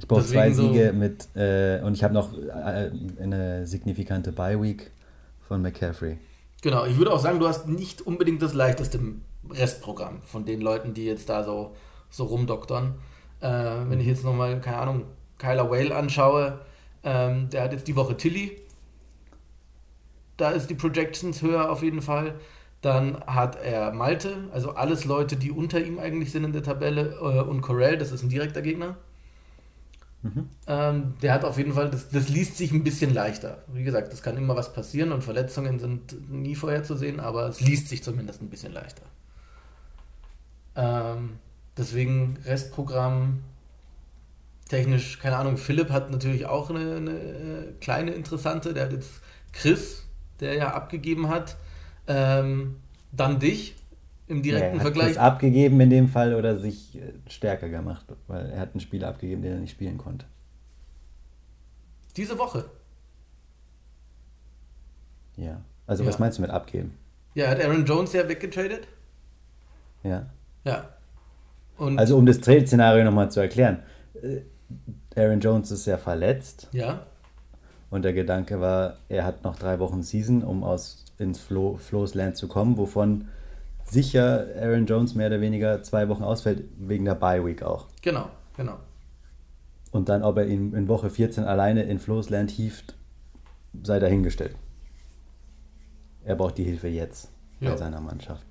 Ich brauche 2 Siege mit und ich habe noch eine signifikante Bye-Week von McCaffrey. Genau, ich würde auch sagen, du hast nicht unbedingt das leichteste Restprogramm von den Leuten, die jetzt da so rumdoktern. Wenn ich jetzt nochmal, keine Ahnung, Kyler Whale anschaue, der hat jetzt die Woche Tilly. Da ist die Projections höher auf jeden Fall. Dann hat er Malte, also alles Leute, die unter ihm eigentlich sind in der Tabelle, und Corell, das ist ein direkter Gegner. Der hat auf jeden Fall, das liest sich ein bisschen leichter. Wie gesagt, das kann immer was passieren und Verletzungen sind nie vorherzusehen, aber es liest sich zumindest ein bisschen leichter. Deswegen Restprogramm technisch, keine Ahnung, Philipp hat natürlich auch eine kleine interessante, der hat jetzt Chris, der ja abgegeben hat, dann dich. Im direkten Vergleich. Er hat es abgegeben in dem Fall oder sich stärker gemacht, weil er hat einen Spieler abgegeben, den er nicht spielen konnte. Diese Woche? Ja. Also was meinst du mit abgeben? Ja, hat Aaron Jones ja weggetradet? Ja. Und also um das Trade-Szenario nochmal zu erklären. Aaron Jones ist ja verletzt. Ja. Und der Gedanke war, er hat noch 3 Wochen Season, um ins Flo's Land zu kommen, wovon... sicher Aaron Jones mehr oder weniger 2 Wochen ausfällt, wegen der Bye-Week auch. Genau. Und dann, ob er ihn in Woche 14 alleine in Flo's Land hieft, sei dahingestellt. Er braucht die Hilfe jetzt bei seiner Mannschaft.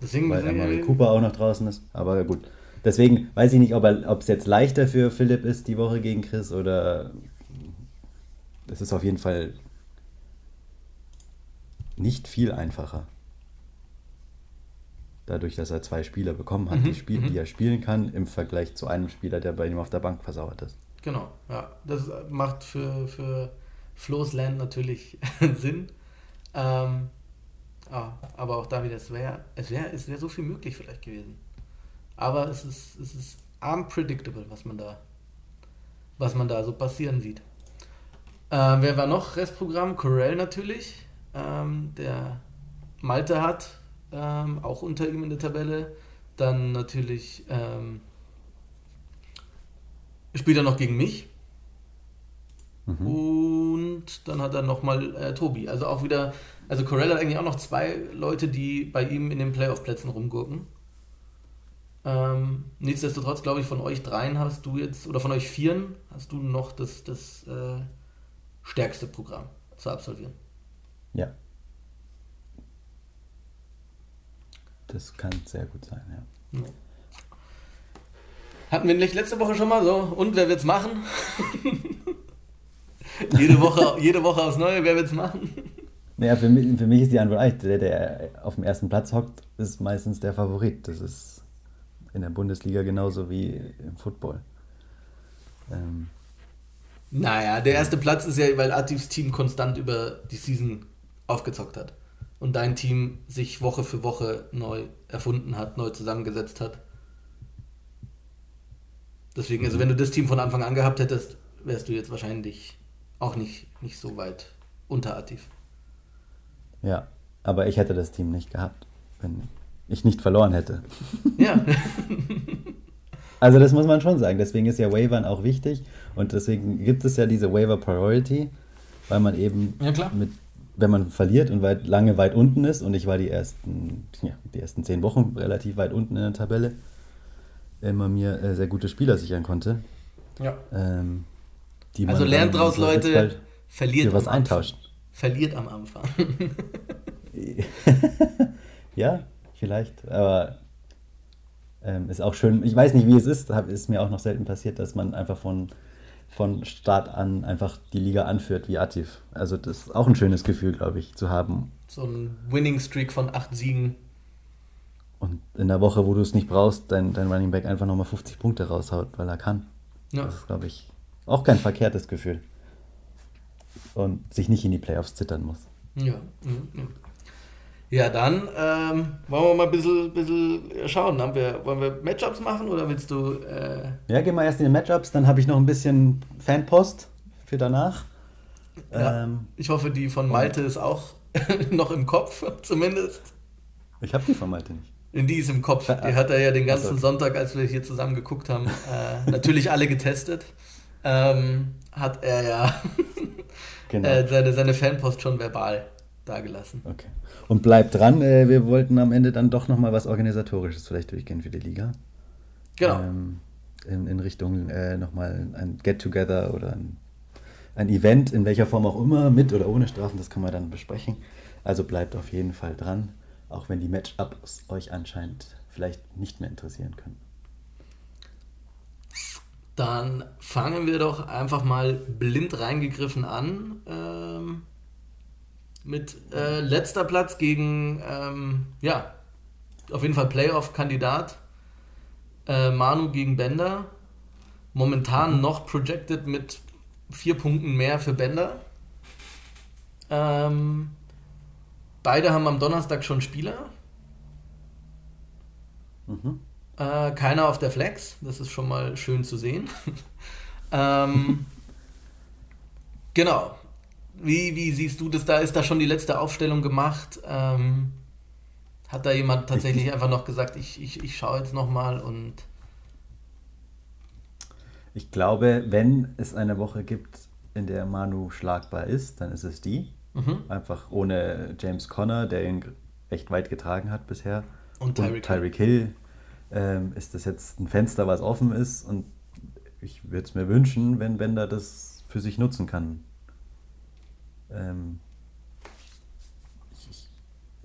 Deswegen, weil Amari Cooper auch noch draußen ist, aber gut. Deswegen weiß ich nicht, ob es jetzt leichter für Philipp ist, die Woche gegen Chris, oder es ist auf jeden Fall nicht viel einfacher. Dadurch, dass er 2 Spieler bekommen hat, die er spielen kann, im Vergleich zu einem Spieler, der bei ihm auf der Bank versauert ist. Genau, ja. Das macht für Flo's Land natürlich Sinn. Aber auch da wieder, es wäre so viel möglich vielleicht gewesen. Aber es ist unpredictable, was man da so passieren sieht. Wer war noch? Restprogramm, Corell natürlich. Der Malte hat... auch unter ihm in der Tabelle. Dann natürlich spielt er noch gegen mich. Und dann hat er nochmal Tobi. Also auch wieder, also Corell hat eigentlich auch noch 2 Leute, die bei ihm in den Playoff-Plätzen rumgurken. Nichtsdestotrotz, glaube ich, von euch 3 hast du jetzt, oder von euch 4 hast du noch das stärkste Programm zu absolvieren. Ja. Das kann sehr gut sein, ja. Hatten wir nicht letzte Woche schon mal so? Und wer wird's machen? jede Woche aufs Neue, wer wird's machen? Naja, für mich ist die Antwort eigentlich, der auf dem ersten Platz hockt, ist meistens der Favorit. Das ist in der Bundesliga genauso wie im Football. Naja, der erste Platz ist ja, weil Atifs Team konstant über die Season aufgezockt hat. Und dein Team sich Woche für Woche neu erfunden hat, neu zusammengesetzt hat. Deswegen, also wenn du das Team von Anfang an gehabt hättest, wärst du jetzt wahrscheinlich auch nicht so weit unter Atif. Ja, aber ich hätte das Team nicht gehabt, wenn ich nicht verloren hätte. Ja. Also das muss man schon sagen. Deswegen ist ja Wavern auch wichtig. Und deswegen gibt es ja diese Waiver-Priority, weil man eben, wenn man verliert und lange weit unten ist, und ich war die ersten 10 Wochen relativ weit unten in der Tabelle, immer mir sehr gute Spieler sichern konnte. Ja. Also lernt draus, Leute, verliert was eintauscht. Verliert am Anfang. Ja, vielleicht, aber ist auch schön. Ich weiß nicht, wie es ist. Ist mir auch noch selten passiert, dass man einfach von Start an einfach die Liga anführt wie Atif. Also das ist auch ein schönes Gefühl, glaube ich, zu haben. So ein Winning-Streak von 8 Siegen. Und in der Woche, wo du es nicht brauchst, dein Running Back einfach nochmal 50 Punkte raushaut, weil er kann. Ja. Das ist, glaube ich, auch kein verkehrtes Gefühl. Und sich nicht in die Playoffs zittern muss. Ja, ja, dann wollen wir mal ein bisschen schauen. Wollen wir Matchups machen oder willst du... Ja, gehen wir erst in die Matchups, dann habe ich noch ein bisschen Fanpost für danach. Ja, ich hoffe, die von Malte ist auch noch im Kopf, zumindest. Ich habe die von Malte nicht. Die ist im Kopf. Die hat er ja den ganzen Sonntag, als wir hier zusammen geguckt haben, natürlich alle getestet. Hat er ja genau. seine Fanpost schon verbal dagelassen. Okay. Und bleibt dran, wir wollten am Ende dann doch nochmal was Organisatorisches vielleicht durchgehen für die Liga. Genau. In Richtung nochmal ein Get-Together oder ein Event, in welcher Form auch immer, mit oder ohne Strafen, das können wir dann besprechen. Also bleibt auf jeden Fall dran, auch wenn die Matchups euch anscheinend vielleicht nicht mehr interessieren können. Dann fangen wir doch einfach mal blind reingegriffen an mit letzter Platz gegen, auf jeden Fall Playoff-Kandidat, Manu gegen Bender. Momentan noch projected mit 4 Punkten mehr für Bender. Beide haben am Donnerstag schon Spieler. Mhm. Keiner auf der Flex, das ist schon mal schön zu sehen. Genau. Wie siehst du das da? Ist da schon die letzte Aufstellung gemacht? Hat da jemand tatsächlich einfach noch gesagt, ich schaue jetzt nochmal und... Ich glaube, wenn es eine Woche gibt, in der Manu schlagbar ist, dann ist es die. Mhm. Einfach ohne James Conner, der ihn echt weit getragen hat bisher. Und Tyreek Hill. Ist das jetzt ein Fenster, was offen ist, und ich würde es mir wünschen, wenn Bender das für sich nutzen kann. Er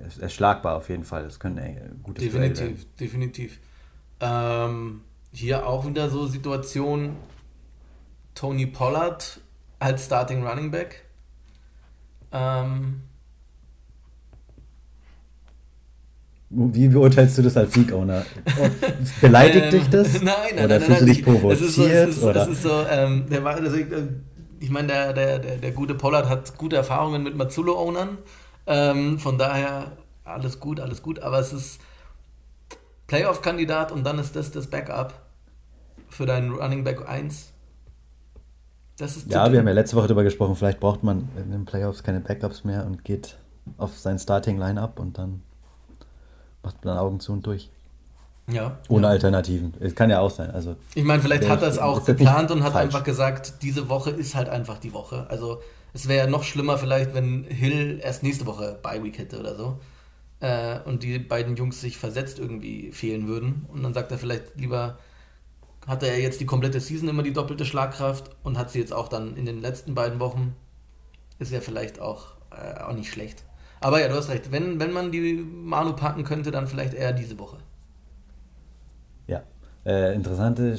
ist erschlagbar auf jeden Fall, das können gute Duelle sein. Definitiv. Hier auch wieder so Situation, Tony Pollard als Starting Running Back. Wie beurteilst du das als Sieg-Owner? Beleidigt dich das? Nein. Oder fühlst du dich provoziert? Ich meine, der gute Pollard hat gute Erfahrungen mit Mazzullo-Ownern. Von daher alles gut. Aber es ist Playoff-Kandidat und dann ist das Backup für deinen Running Back 1. Wir haben ja letzte Woche darüber gesprochen, vielleicht braucht man in den Playoffs keine Backups mehr und geht auf sein Starting-Line-Up und dann macht man Augen zu und durch. Ja. Ohne Alternativen. Es kann ja auch sein. Also, ich meine, vielleicht hat er es auch geplant und hat einfach gesagt, diese Woche ist halt einfach die Woche. Also es wäre ja noch schlimmer vielleicht, wenn Hill erst nächste Woche Bye-Week hätte oder so. Und die beiden Jungs sich versetzt irgendwie fehlen würden. Und dann sagt er vielleicht lieber, hat er jetzt die komplette Season immer die doppelte Schlagkraft und hat sie jetzt auch dann in den letzten beiden Wochen. Ist ja vielleicht auch nicht schlecht. Aber ja, du hast recht. Wenn man die Manu packen könnte, dann vielleicht eher diese Woche. Ja, interessante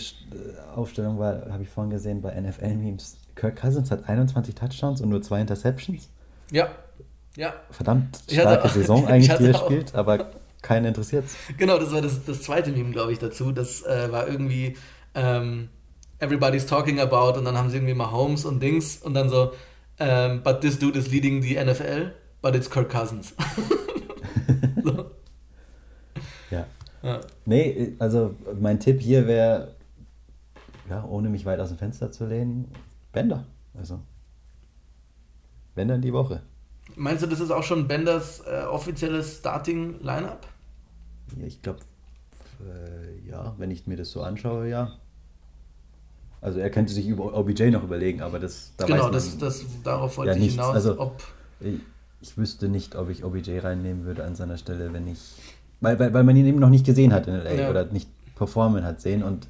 Aufstellung war, habe ich vorhin gesehen, bei NFL-Memes. Kirk Cousins hat 21 Touchdowns und nur 2 Interceptions. Ja. Verdammt starke Saison eigentlich, die er spielt, aber keinen interessiert's. Genau, das war das zweite Meme, glaube ich, dazu. Das war irgendwie Everybody's talking about und dann haben sie irgendwie mal Mahomes und Dings und dann so but this dude is leading the NFL. But it's Kirk Cousins. So. Ja. Nee, also mein Tipp hier wäre, ohne mich weit aus dem Fenster zu lehnen, Bender. Also Bender in die Woche. Meinst du, das ist auch schon Benders offizielles Starting-Lineup? Ja, ich glaube, Ja, wenn ich mir das so anschaue, ja. Also er könnte sich über OBJ noch überlegen, aber das... Da genau, weiß man, darauf wollte ich hinaus, also, ob... Ich wüsste nicht, ob ich OBJ reinnehmen würde an seiner Stelle, wenn ich... Weil man ihn eben noch nicht gesehen hat in LA oder nicht performen hat sehen und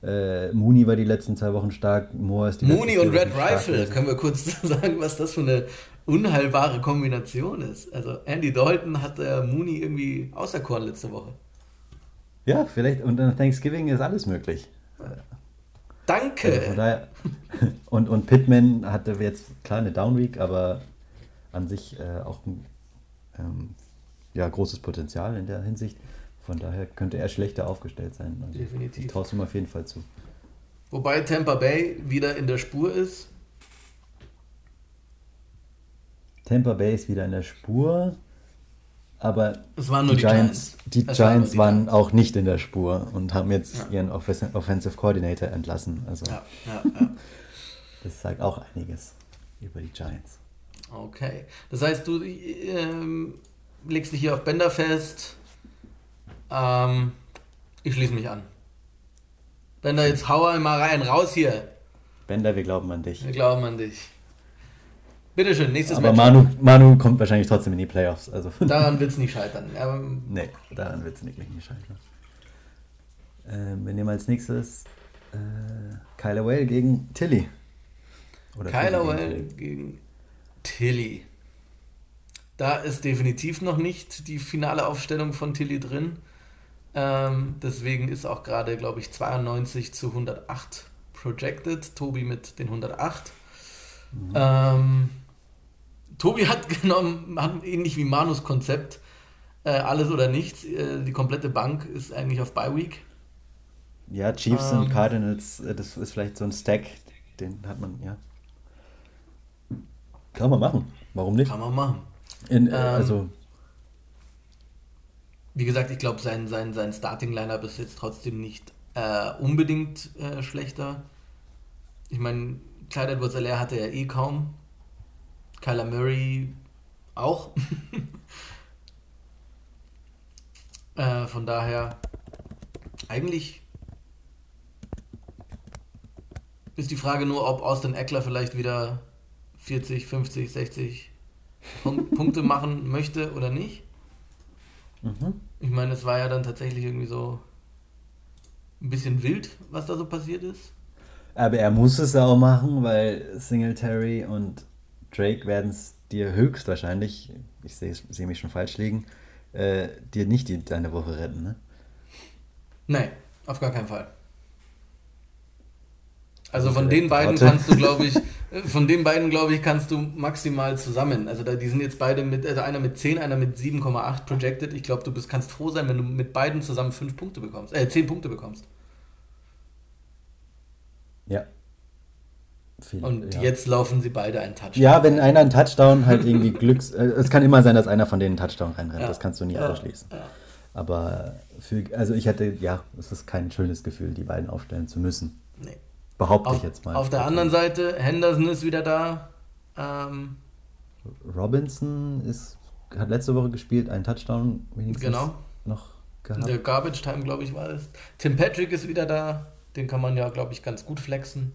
Mooney war die letzten 2 Wochen stark, Moore ist die Mooney und Red Rifle, können wir kurz sagen, was das für eine unheilbare Kombination ist. Also Andy Dalton hat Mooney irgendwie auserkoren letzte Woche. Ja, vielleicht, und an Thanksgiving ist alles möglich. Danke! Also von daher, und Pittman hatte jetzt klar eine Downweek, aber an sich auch ein großes Potenzial in der Hinsicht. Von daher könnte er schlechter aufgestellt sein. Also definitiv. Ich traue es ihm auf jeden Fall zu. Wobei Tampa Bay wieder in der Spur ist. Tampa Bay ist wieder in der Spur, aber es waren nur die Giants waren auch nicht in der Spur und haben jetzt ihren Offensive Coordinator entlassen. Also das sagt auch einiges über die Giants. Okay, das heißt, du legst dich hier auf Bender fest. Ich schließe mich an. Bender, jetzt hau mal rein, raus hier. Bender, wir glauben an dich. Wir glauben an dich. Bitteschön, nächstes Mal. Aber Manu kommt wahrscheinlich trotzdem in die Playoffs. Also. Daran wird es nicht scheitern. Nee, daran wird es nicht scheitern. Wir nehmen als nächstes Kyler Whale gegen Tilly. Oder Kyler Whale gegen Tilly. Da ist definitiv noch nicht die finale Aufstellung von Tilly drin. Deswegen ist auch gerade, glaube ich, 92-108 projected. Tobi mit den 108. Mhm. Tobi hat ähnlich wie Manus Konzept, alles oder nichts. Die komplette Bank ist eigentlich auf Bye-Week. Ja, Chiefs und Cardinals, das ist vielleicht so ein Stack, den hat man, ja. Kann man machen, warum nicht? Kann man machen. Wie gesagt, ich glaube, sein Starting-Lineup ist jetzt trotzdem nicht unbedingt schlechter. Ich meine, Clyde Edwards-Helaire hatte er kaum. Kyler Murray auch. Von daher, eigentlich ist die Frage nur, ob Austin Eckler vielleicht wieder 40, 50, 60 Punkte machen möchte oder nicht. Mhm. Ich meine, es war ja dann tatsächlich irgendwie so ein bisschen wild, was da so passiert ist. Aber er muss es auch machen, weil Singletary und Drake werden es dir höchstwahrscheinlich, ich sehe mich schon falsch liegen, dir nicht deine Woche retten, ne? Nein, auf gar keinen Fall. Also von den beiden kannst du, glaube ich, kannst du maximal zusammen. Also die sind jetzt beide mit, also einer mit 10, einer mit 7,8 projected. Ich glaube, kannst froh sein, wenn du mit beiden zusammen 10 Punkte bekommst. Ja. Jetzt laufen sie beide einen Touchdown. Ja, wenn einer einen Touchdown halt irgendwie es kann immer sein, dass einer von denen einen Touchdown reinrennt. Ja. Das kannst du nie ausschließen. Ja. Aber es ist kein schönes Gefühl, die beiden aufstellen zu müssen. Nee. Behaupte ich jetzt mal. Auf der anderen Seite, Henderson ist wieder da. Robinson hat letzte Woche gespielt, einen Touchdown wenigstens noch gehabt. Der Garbage Time, glaube ich, war es. Tim Patrick ist wieder da. Den kann man ja, glaube ich, ganz gut flexen.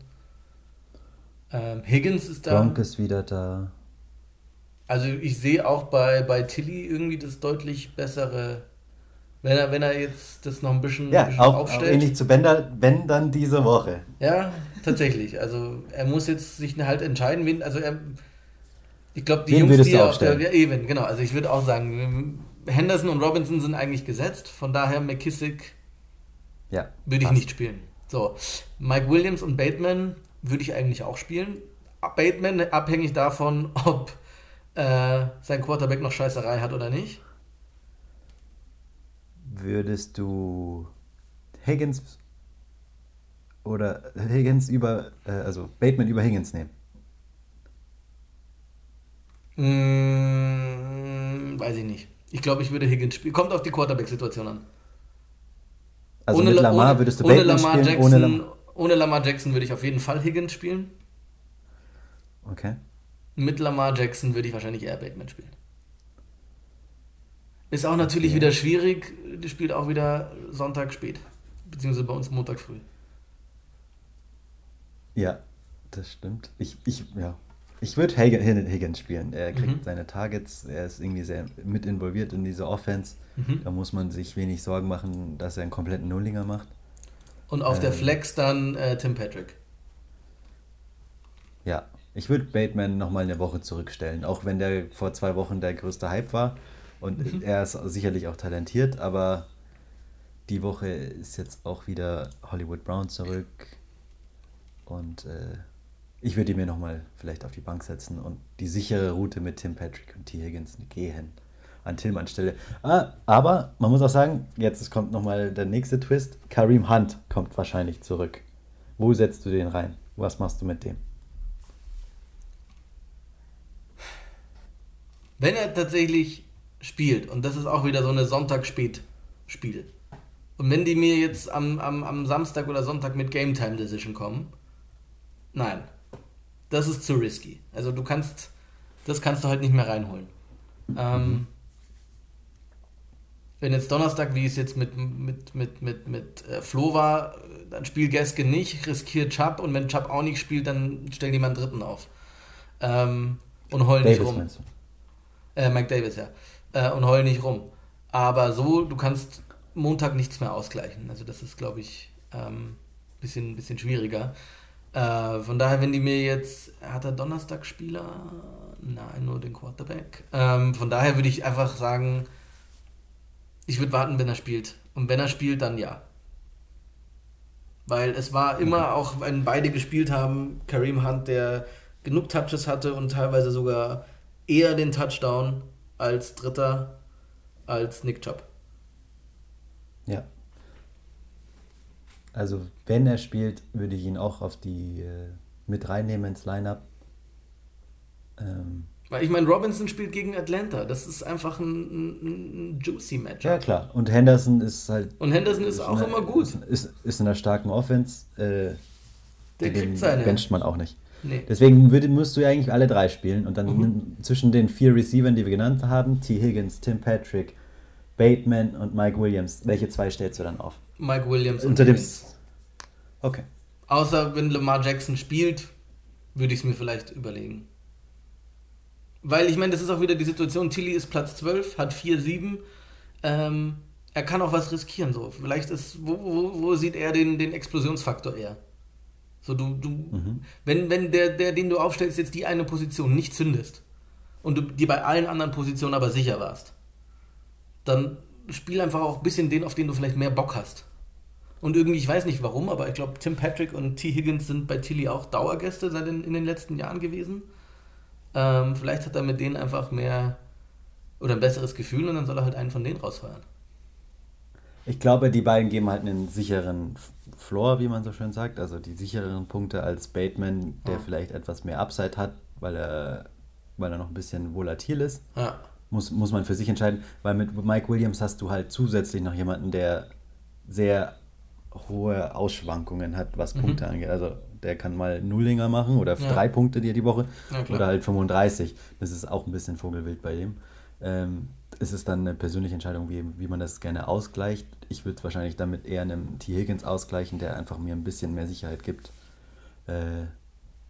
Higgins ist da. Gronk ist wieder da. Also ich sehe auch bei Tilly irgendwie das deutlich bessere... Wenn er jetzt das noch ein bisschen, aufstellt. Auch ähnlich zu Bender, wenn dann diese Woche. Ja, tatsächlich. Also er muss jetzt sich halt entscheiden, ich glaube, die Jungs, die aufstellen. Also ich würde auch sagen, Henderson und Robinson sind eigentlich gesetzt, von daher McKissick würde ich nicht spielen. So, Mike Williams und Bateman würde ich eigentlich auch spielen. Bateman abhängig davon, ob sein Quarterback noch Scheißerei hat oder nicht. Würdest du Bateman über Higgins nehmen? Weiß ich nicht. Ich glaube, ich würde Higgins spielen. Kommt auf die Quarterback-Situation an. Also ohne Lamar würdest du Bateman spielen? Jackson, ohne Lamar Jackson würde ich auf jeden Fall Higgins spielen. Okay. Mit Lamar Jackson würde ich wahrscheinlich eher Bateman spielen. Ist auch natürlich wieder schwierig. Die spielt auch wieder Sonntag spät. Beziehungsweise bei uns Montag früh. Ja, das stimmt. Ich würde Higgins spielen. Er kriegt seine Targets. Er ist irgendwie sehr mit involviert in diese Offense. Da muss man sich wenig Sorgen machen, dass er einen kompletten Nullinger macht. Und auf der Flex dann Tim Patrick. Ja, ich würde Bateman nochmal eine Woche zurückstellen. Auch wenn der vor 2 Wochen der größte Hype war. Und er ist sicherlich auch talentiert, aber die Woche ist jetzt auch wieder Hollywood Brown zurück. Und ich würde ihn mir nochmal vielleicht auf die Bank setzen und die sichere Route mit Tim Patrick und T. Higgins gehen an Tillmans Stelle. Aber man muss auch sagen, jetzt kommt nochmal der nächste Twist. Kareem Hunt kommt wahrscheinlich zurück. Wo setzt du den rein? Was machst du mit dem? Wenn er tatsächlich spielt. Und das ist auch wieder so eine Sonntag-Spät-Spiel. Und wenn die mir jetzt am Samstag oder Sonntag mit Game-Time-Decision kommen, nein, das ist zu risky. Also das kannst du halt nicht mehr reinholen. Wenn jetzt Donnerstag, wie es jetzt mit Flo war, dann spielt Gaskin nicht, riskiert Chubb und wenn Chubb auch nicht spielt, dann stellen die mal einen Dritten auf. Und heulen nicht rum. Mike Davis, ja. Und heul nicht rum. Aber so, du kannst Montag nichts mehr ausgleichen. Also das ist, glaube ich, ein bisschen schwieriger. Von daher, wenn die mir jetzt... Hat er Donnerstagspieler? Nein, nur den Quarterback. Von daher würde ich einfach sagen, ich würde warten, wenn er spielt. Und wenn er spielt, dann ja. Weil es war immer, auch wenn beide gespielt haben, Kareem Hunt, der genug Touches hatte und teilweise sogar eher den Touchdown als Dritter, als Nick Chubb. Ja. Also, wenn er spielt, würde ich ihn auch auf die mit reinnehmen ins Lineup. Weil ich meine, Robinson spielt gegen Atlanta. Das ist einfach ein juicy Match. Ja, klar. Und Henderson ist halt. Und Henderson ist auch immer gut. Ist in einer starken Offense. Der kriegt seine. Bencht man auch nicht. Nee. Deswegen musst du ja eigentlich alle 3 spielen und dann zwischen den 4 Receivern, die wir genannt haben, T. Higgins, Tim Patrick, Bateman und Mike Williams, welche 2 stellst du dann auf? Mike Williams unter dem Higgins. Okay. Außer wenn Lamar Jackson spielt, würde ich es mir vielleicht überlegen. Weil ich meine, das ist auch wieder die Situation, Tilly ist Platz 12, hat 4-7, er kann auch was riskieren, so. Vielleicht ist, wo sieht er den Explosionsfaktor eher? So, wenn der, den du aufstellst, jetzt die eine Position nicht zündest und du dir bei allen anderen Positionen aber sicher warst, dann spiel einfach auch ein bisschen den, auf den du vielleicht mehr Bock hast. Und irgendwie, ich weiß nicht warum, aber ich glaube, Tim Patrick und T. Higgins sind bei Tilly auch Dauergäste seit in den letzten Jahren gewesen. Vielleicht hat er mit denen einfach mehr oder ein besseres Gefühl und dann soll er halt einen von denen rausfeuern. Ich glaube, die beiden geben halt einen sicheren Floor, wie man so schön sagt, also die sichereren Punkte als Bateman, der vielleicht etwas mehr Upside hat, weil er noch ein bisschen volatil ist. Ja. Muss man für sich entscheiden, weil mit Mike Williams hast du halt zusätzlich noch jemanden, der sehr hohe Ausschwankungen hat, was Punkte angeht. Also der kann mal Nullinger machen oder 3 Punkte dir die Woche oder halt 35. Das ist auch ein bisschen Vogelwild bei dem. Es ist dann eine persönliche Entscheidung, wie man das gerne ausgleicht. Ich würde es wahrscheinlich damit eher einem T. Higgins ausgleichen, der einfach mir ein bisschen mehr Sicherheit gibt.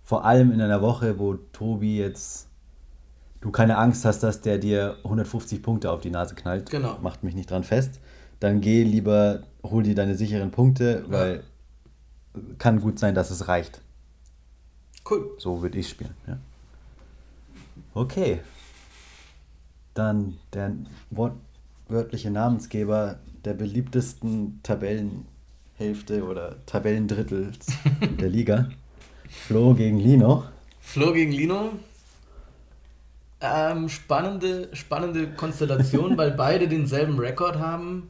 Vor allem in einer Woche, wo Tobi jetzt du keine Angst hast, dass der dir 150 Punkte auf die Nase knallt. Genau. Macht mich nicht dran fest. Dann geh lieber, hol dir deine sicheren Punkte, weil kann gut sein, dass es reicht. Cool. So würde ich spielen. Ja. Okay. Dann der wortwörtliche Namensgeber der beliebtesten Tabellenhälfte oder Tabellendrittel der Liga. Flo gegen Lino. Spannende Konstellation, weil beide denselben Rekord haben.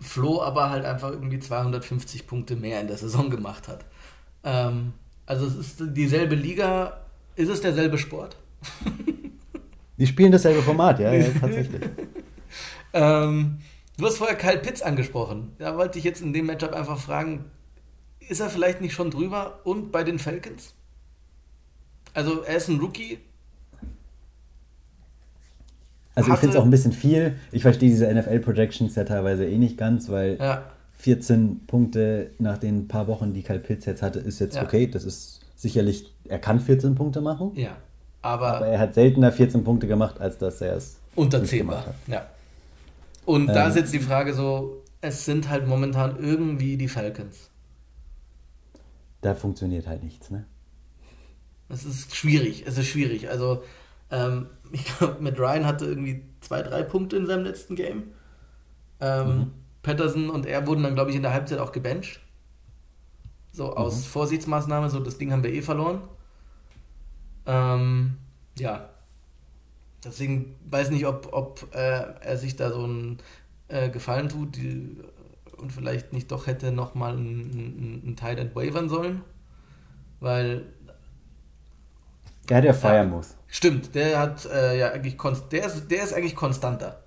Flo aber halt einfach irgendwie 250 Punkte mehr in der Saison gemacht hat. Also es ist dieselbe Liga. Ist es derselbe Sport? Die spielen dasselbe Format, ja tatsächlich. Du hast vorher Kyle Pitts angesprochen. Da wollte ich jetzt in dem Matchup einfach fragen, ist er vielleicht nicht schon drüber und bei den Falcons? Also er ist ein Rookie. Also ich finde es auch ein bisschen viel. Ich verstehe diese NFL-Projections ja teilweise eh nicht ganz, weil 14 Punkte nach den paar Wochen, die Kyle Pitts jetzt hatte, ist jetzt okay. Das ist sicherlich, er kann 14 Punkte machen. Ja. Aber er hat seltener 14 Punkte gemacht, als dass er es unter 10 war. Ja. Und da ist jetzt die Frage so, es sind halt momentan irgendwie die Falcons. Da funktioniert halt nichts, ne? Es ist schwierig. Also, ich glaube, Matt Ryan hatte irgendwie 2-3 Punkte in seinem letzten Game. Patterson und er wurden dann, glaube ich, in der Halbzeit auch gebencht. So aus Vorsichtsmaßnahme, so das Ding haben wir eh verloren. Deswegen weiß nicht, ob er sich da so einen Gefallen tut und vielleicht nicht doch hätte nochmal einen Tight End wavern sollen, weil der feiern muss. Stimmt, der ist eigentlich konstanter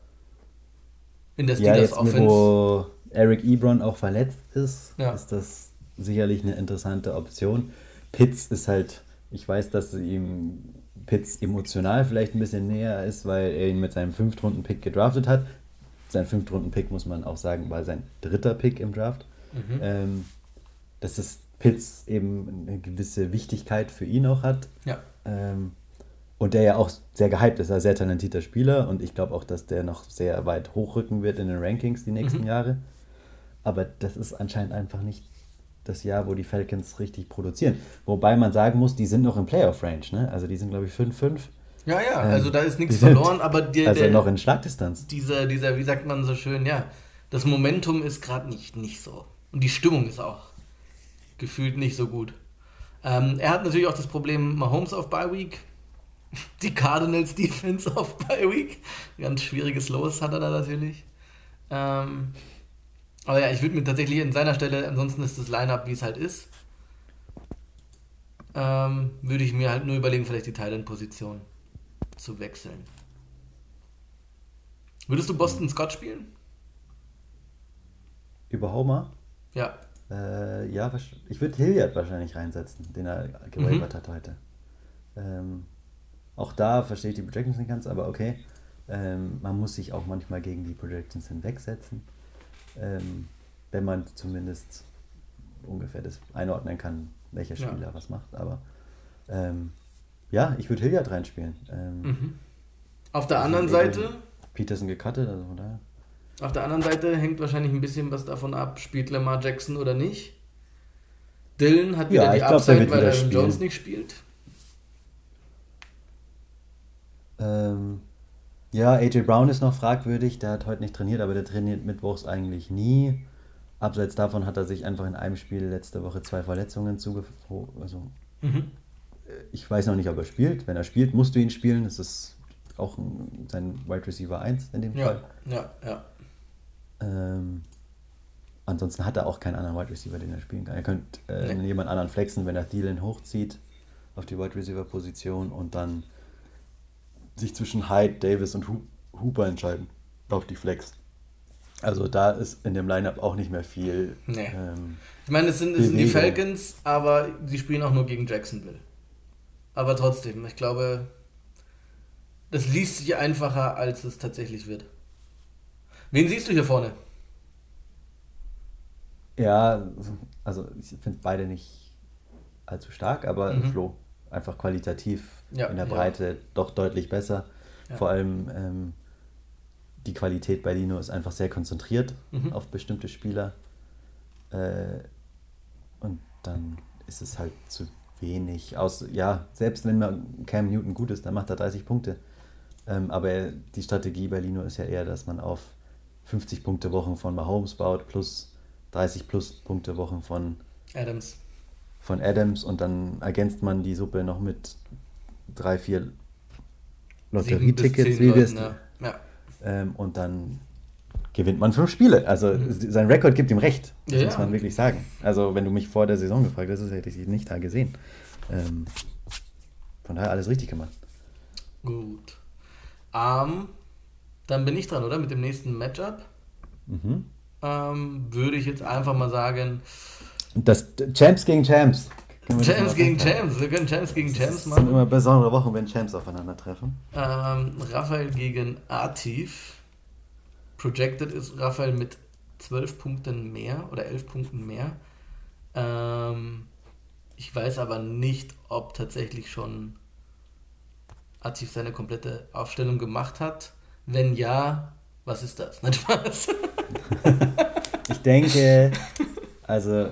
in der Steelers Offense. Mit, wo Eric Ebron auch verletzt ist, ist das sicherlich eine interessante Option. Pitts ist halt, ich weiß, dass ihm Pitts emotional vielleicht ein bisschen näher ist, weil er ihn mit seinem 5. Runden-Pick gedraftet hat. Sein 5. Runden-Pick, muss man auch sagen, war sein 3. Pick im Draft. Dass es Pitts eben eine gewisse Wichtigkeit für ihn auch hat. Ja. Und der ja auch sehr gehypt ist, ein sehr talentierter Spieler. Und ich glaube auch, dass der noch sehr weit hochrücken wird in den Rankings die nächsten Jahre. Aber das ist anscheinend einfach nicht das Jahr, wo die Falcons richtig produzieren. Wobei man sagen muss, die sind noch im Playoff-Range, ne? Also die sind, glaube ich, 5-5. Ja, ja, also da ist nichts verloren, aber der noch in Schlagdistanz. Dieser, wie sagt man so schön, das Momentum ist gerade nicht so. Und die Stimmung ist auch gefühlt nicht so gut. Er hat natürlich auch das Problem Mahomes auf Bye-Week, die Cardinals-Defense auf Bye-Week. Ganz schwieriges Los hat er da natürlich. Aber ja, ich würde mir tatsächlich an seiner Stelle, ansonsten ist das Line-Up, wie es halt ist, würde ich mir halt nur überlegen, vielleicht die Thailand-Position zu wechseln. Würdest du Boston Scott spielen? Über Homer? Ja. Ich würde Hilliard wahrscheinlich reinsetzen, den er gewavert hat heute. Auch da verstehe ich die Projections nicht ganz, aber okay. Man muss sich auch manchmal gegen die Projections hinwegsetzen. Wenn man zumindest ungefähr das einordnen kann, welcher Spieler was macht. Aber ich würde Hilliard reinspielen. Auf der anderen Seite... Peterson gecuttet, also von daher. Auf der anderen Seite hängt wahrscheinlich ein bisschen was davon ab, spielt Lamar Jackson oder nicht. Dylan hat wieder die Upside, weil Aaron Jones nicht spielt. AJ Brown ist noch fragwürdig, der hat heute nicht trainiert, aber der trainiert mittwochs eigentlich nie. Abseits davon hat er sich einfach in einem Spiel letzte Woche 2 Verletzungen zugezogen. Also, ich weiß noch nicht, ob er spielt. Wenn er spielt, musst du ihn spielen. Das ist auch sein Wide Receiver 1 in dem Fall. Ja. Ansonsten hat er auch keinen anderen Wide Receiver, den er spielen kann. Er könnte jemand anderen flexen, wenn er Thielen hochzieht auf die Wide Receiver Position und dann sich zwischen Hyde, Davis und Hooper entscheiden auf die Flex. Also da ist in dem Lineup auch nicht mehr viel. Nee. Ich meine, es sind die Falcons, aber sie spielen auch nur gegen Jacksonville. Aber trotzdem, ich glaube, das liest sich einfacher, als es tatsächlich wird. Wen siehst du hier vorne? Ja, also ich finde beide nicht allzu stark, aber Flo einfach qualitativ in der Breite doch deutlich besser. Ja. Vor allem die Qualität bei Lino ist einfach sehr konzentriert auf bestimmte Spieler. Und dann ist es halt zu wenig. Selbst wenn man Cam Newton gut ist, dann macht er 30 Punkte. Aber die Strategie bei Lino ist ja eher, dass man auf 50-Punkte-Wochen von Mahomes baut plus 30-Plus-Punkte-Wochen von Adams. Und dann ergänzt man die Suppe noch mit 3-4 Lotterietickets, wie wir es. Und dann gewinnt man 5 Spiele. Also sein Rekord gibt ihm recht, das muss man wirklich sagen. Also wenn du mich vor der Saison gefragt hättest, hätte ich ihn nicht da gesehen. Von daher alles richtig gemacht. Gut. Dann bin ich dran, oder? Mit dem nächsten Matchup. Würde ich jetzt einfach mal sagen... Das Champs gegen Champs. Champs gegen Champs, wir können Champs gegen Champs machen. Das sind immer besondere Wochen, wenn Champs aufeinandertreffen. Raphael gegen Atif. Projected ist Raphael mit 12 Punkten mehr oder 11 Punkten mehr. Ich weiß aber nicht, ob tatsächlich schon Atif seine komplette Aufstellung gemacht hat. Wenn ja, was ist das? Nein, Spaß. Ich denke, also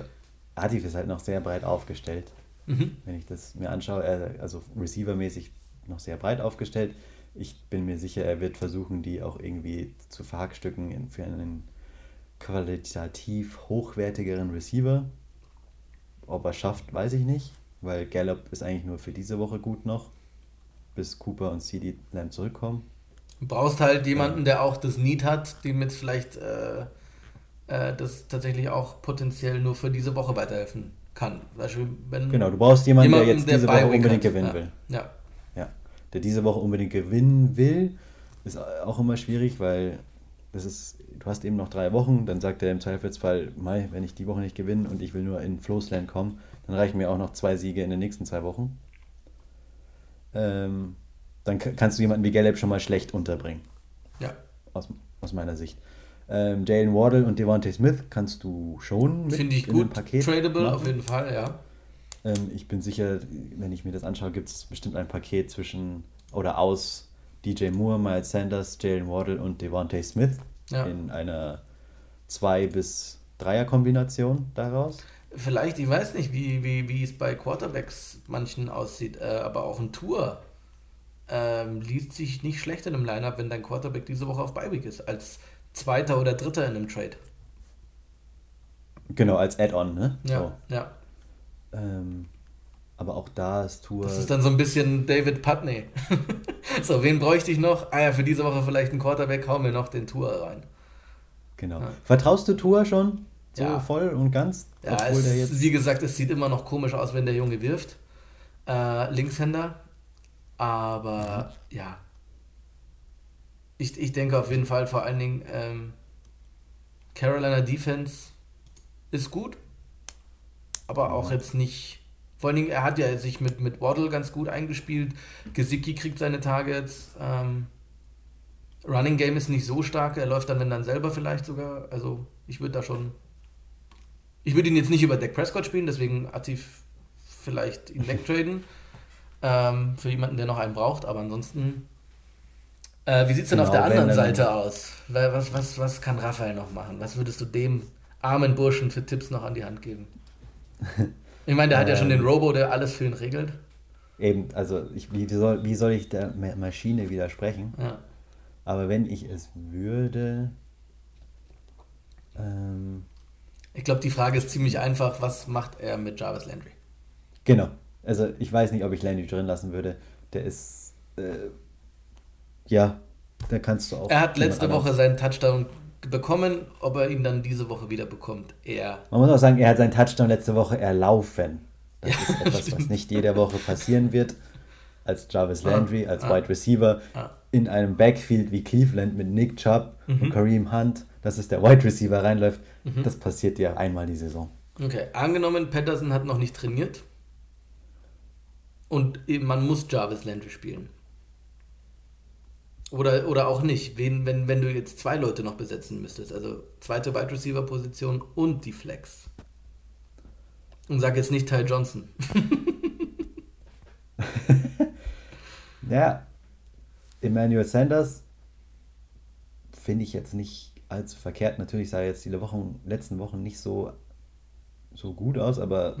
Atif ist halt noch sehr breit aufgestellt. Mhm. Wenn ich das mir anschaue, also receivermäßig noch sehr breit aufgestellt. Ich bin mir sicher, er wird versuchen, die auch irgendwie zu verhackstücken für einen qualitativ hochwertigeren Receiver. Ob er schafft, weiß ich nicht, weil Gallup ist eigentlich nur für diese Woche gut noch, bis Cooper und CeeDee Lamb zurückkommen. Du brauchst halt jemanden, der auch das Need hat, die mit vielleicht das tatsächlich auch potenziell nur für diese Woche weiterhelfen kann. Beispiel, wenn du brauchst jemanden, der jetzt diese Woche unbedingt gewinnen will. Ja. Der diese Woche unbedingt gewinnen will, ist auch immer schwierig, weil das ist, du hast eben noch 3 Wochen, dann sagt er im Zweifelsfall, wenn ich die Woche nicht gewinne und ich will nur in Floßland kommen, dann reichen mir auch noch 2 Siege in den nächsten 2 Wochen. Dann kannst du jemanden wie Gallup schon mal schlecht unterbringen. Ja. Aus meiner Sicht. Jalen Waddle und Devontae Smith kannst du schon mit Finde ich in gut, Paket tradable machen. Auf jeden Fall, ja. Ich bin sicher, wenn ich mir das anschaue, gibt es bestimmt ein Paket zwischen oder aus DJ Moore, Miles Sanders, Jalen Waddle und Devontae Smith in einer 2-3er-Kombination daraus. Vielleicht, ich weiß nicht, wie es bei Quarterbacks manchen aussieht, aber auch ein Tour liest sich nicht schlecht in einem Lineup, wenn dein Quarterback diese Woche auf Bye-Week ist, als 2. oder 3. in einem Trade. Genau, als Add-on, ne? Ja. Aber auch da ist Tour... Das ist dann so ein bisschen David Putney. So, wen bräuchte ich noch? Für diese Woche vielleicht einen Quarterback, hau mir noch den Tour rein. Genau. Ja. Vertraust du Tour schon? So voll und ganz? Ja, wie gesagt, es sieht immer noch komisch aus, wenn der Junge wirft. Linkshänder. Aber ja, ich denke auf jeden Fall, vor allen Dingen Carolina Defense ist gut, aber auch jetzt nicht... Vor allen Dingen, er hat ja sich mit Waddle ganz gut eingespielt. Gesicki kriegt seine Targets. Running Game ist nicht so stark. Er läuft dann, wenn dann selber vielleicht sogar. Also ich würde da schon... Ich würde ihn jetzt nicht über Dak Prescott spielen, deswegen aktiv vielleicht ihn wegtraden. Für jemanden, der noch einen braucht. Aber ansonsten... wie sieht es denn auf der anderen Seite aus? Was kann Raphael noch machen? Was würdest du dem armen Burschen für Tipps noch an die Hand geben? Ich meine, der hat ja schon den Robo, der alles für ihn regelt. Eben, also wie soll ich der Maschine widersprechen? Ja. Aber wenn ich es würde... Ich glaube, die Frage ist ziemlich einfach. Was macht er mit Jarvis Landry? Genau. Also ich weiß nicht, ob ich Landry drin lassen würde. Der ist... da kannst du auch... Er hat letzte Woche seinen Touchdown bekommen, ob er ihn dann diese Woche wieder bekommt, eher. Man muss auch sagen, er hat seinen Touchdown letzte Woche erlaufen. Das ist etwas, was nicht jede Woche passieren wird. Als Jarvis Landry, als Wide Receiver, in einem Backfield wie Cleveland mit Nick Chubb und Kareem Hunt, dass es der Wide Receiver reinläuft, das passiert ja einmal die Saison. Okay, angenommen, Patterson hat noch nicht trainiert und man muss Jarvis Landry spielen. Oder auch nicht, wenn du jetzt 2 Leute noch besetzen müsstest, also 2. Wide Receiver Position und die Flex. Und sag jetzt nicht Ty Johnson. Ja, Emmanuel Sanders finde ich jetzt nicht allzu verkehrt. Natürlich sah jetzt die letzten Wochen nicht so gut aus, aber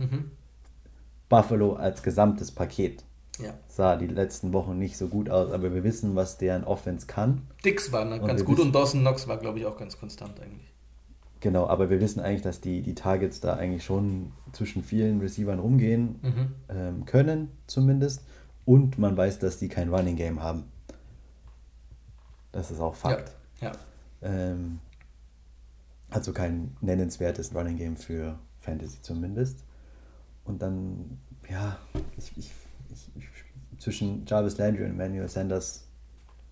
Buffalo als gesamtes Paket. Ja. Sah die letzten Wochen nicht so gut aus, aber wir wissen, was deren Offense kann. Dix war ganz gut und Dawson Knox war, glaube ich, auch ganz konstant eigentlich. Genau, aber wir wissen eigentlich, dass die Targets da eigentlich schon zwischen vielen Receivern rumgehen können, zumindest. Und man weiß, dass die kein Running Game haben. Das ist auch Fakt. Ja. Also kein nennenswertes Running Game für Fantasy zumindest. Und dann, zwischen Jarvis Landry und Emmanuel Sanders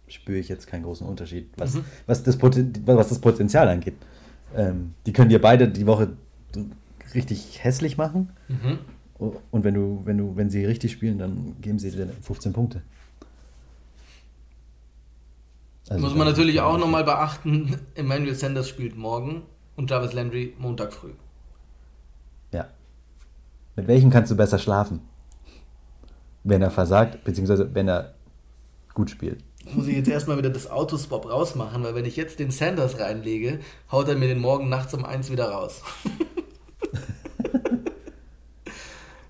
spüre ich jetzt keinen großen Unterschied, was das Potenzial angeht. Die können dir beide die Woche richtig hässlich machen Und wenn sie richtig spielen, dann geben sie dir 15 Punkte. Also muss man natürlich auch nochmal beachten, Emmanuel Sanders spielt morgen und Jarvis Landry Montag früh. Ja. Mit welchem kannst du besser schlafen? Wenn er versagt, beziehungsweise wenn er gut spielt. Muss ich jetzt erstmal wieder das Autoswap rausmachen, weil wenn ich jetzt den Sanders reinlege, haut er mir den morgen nachts um 1 wieder raus.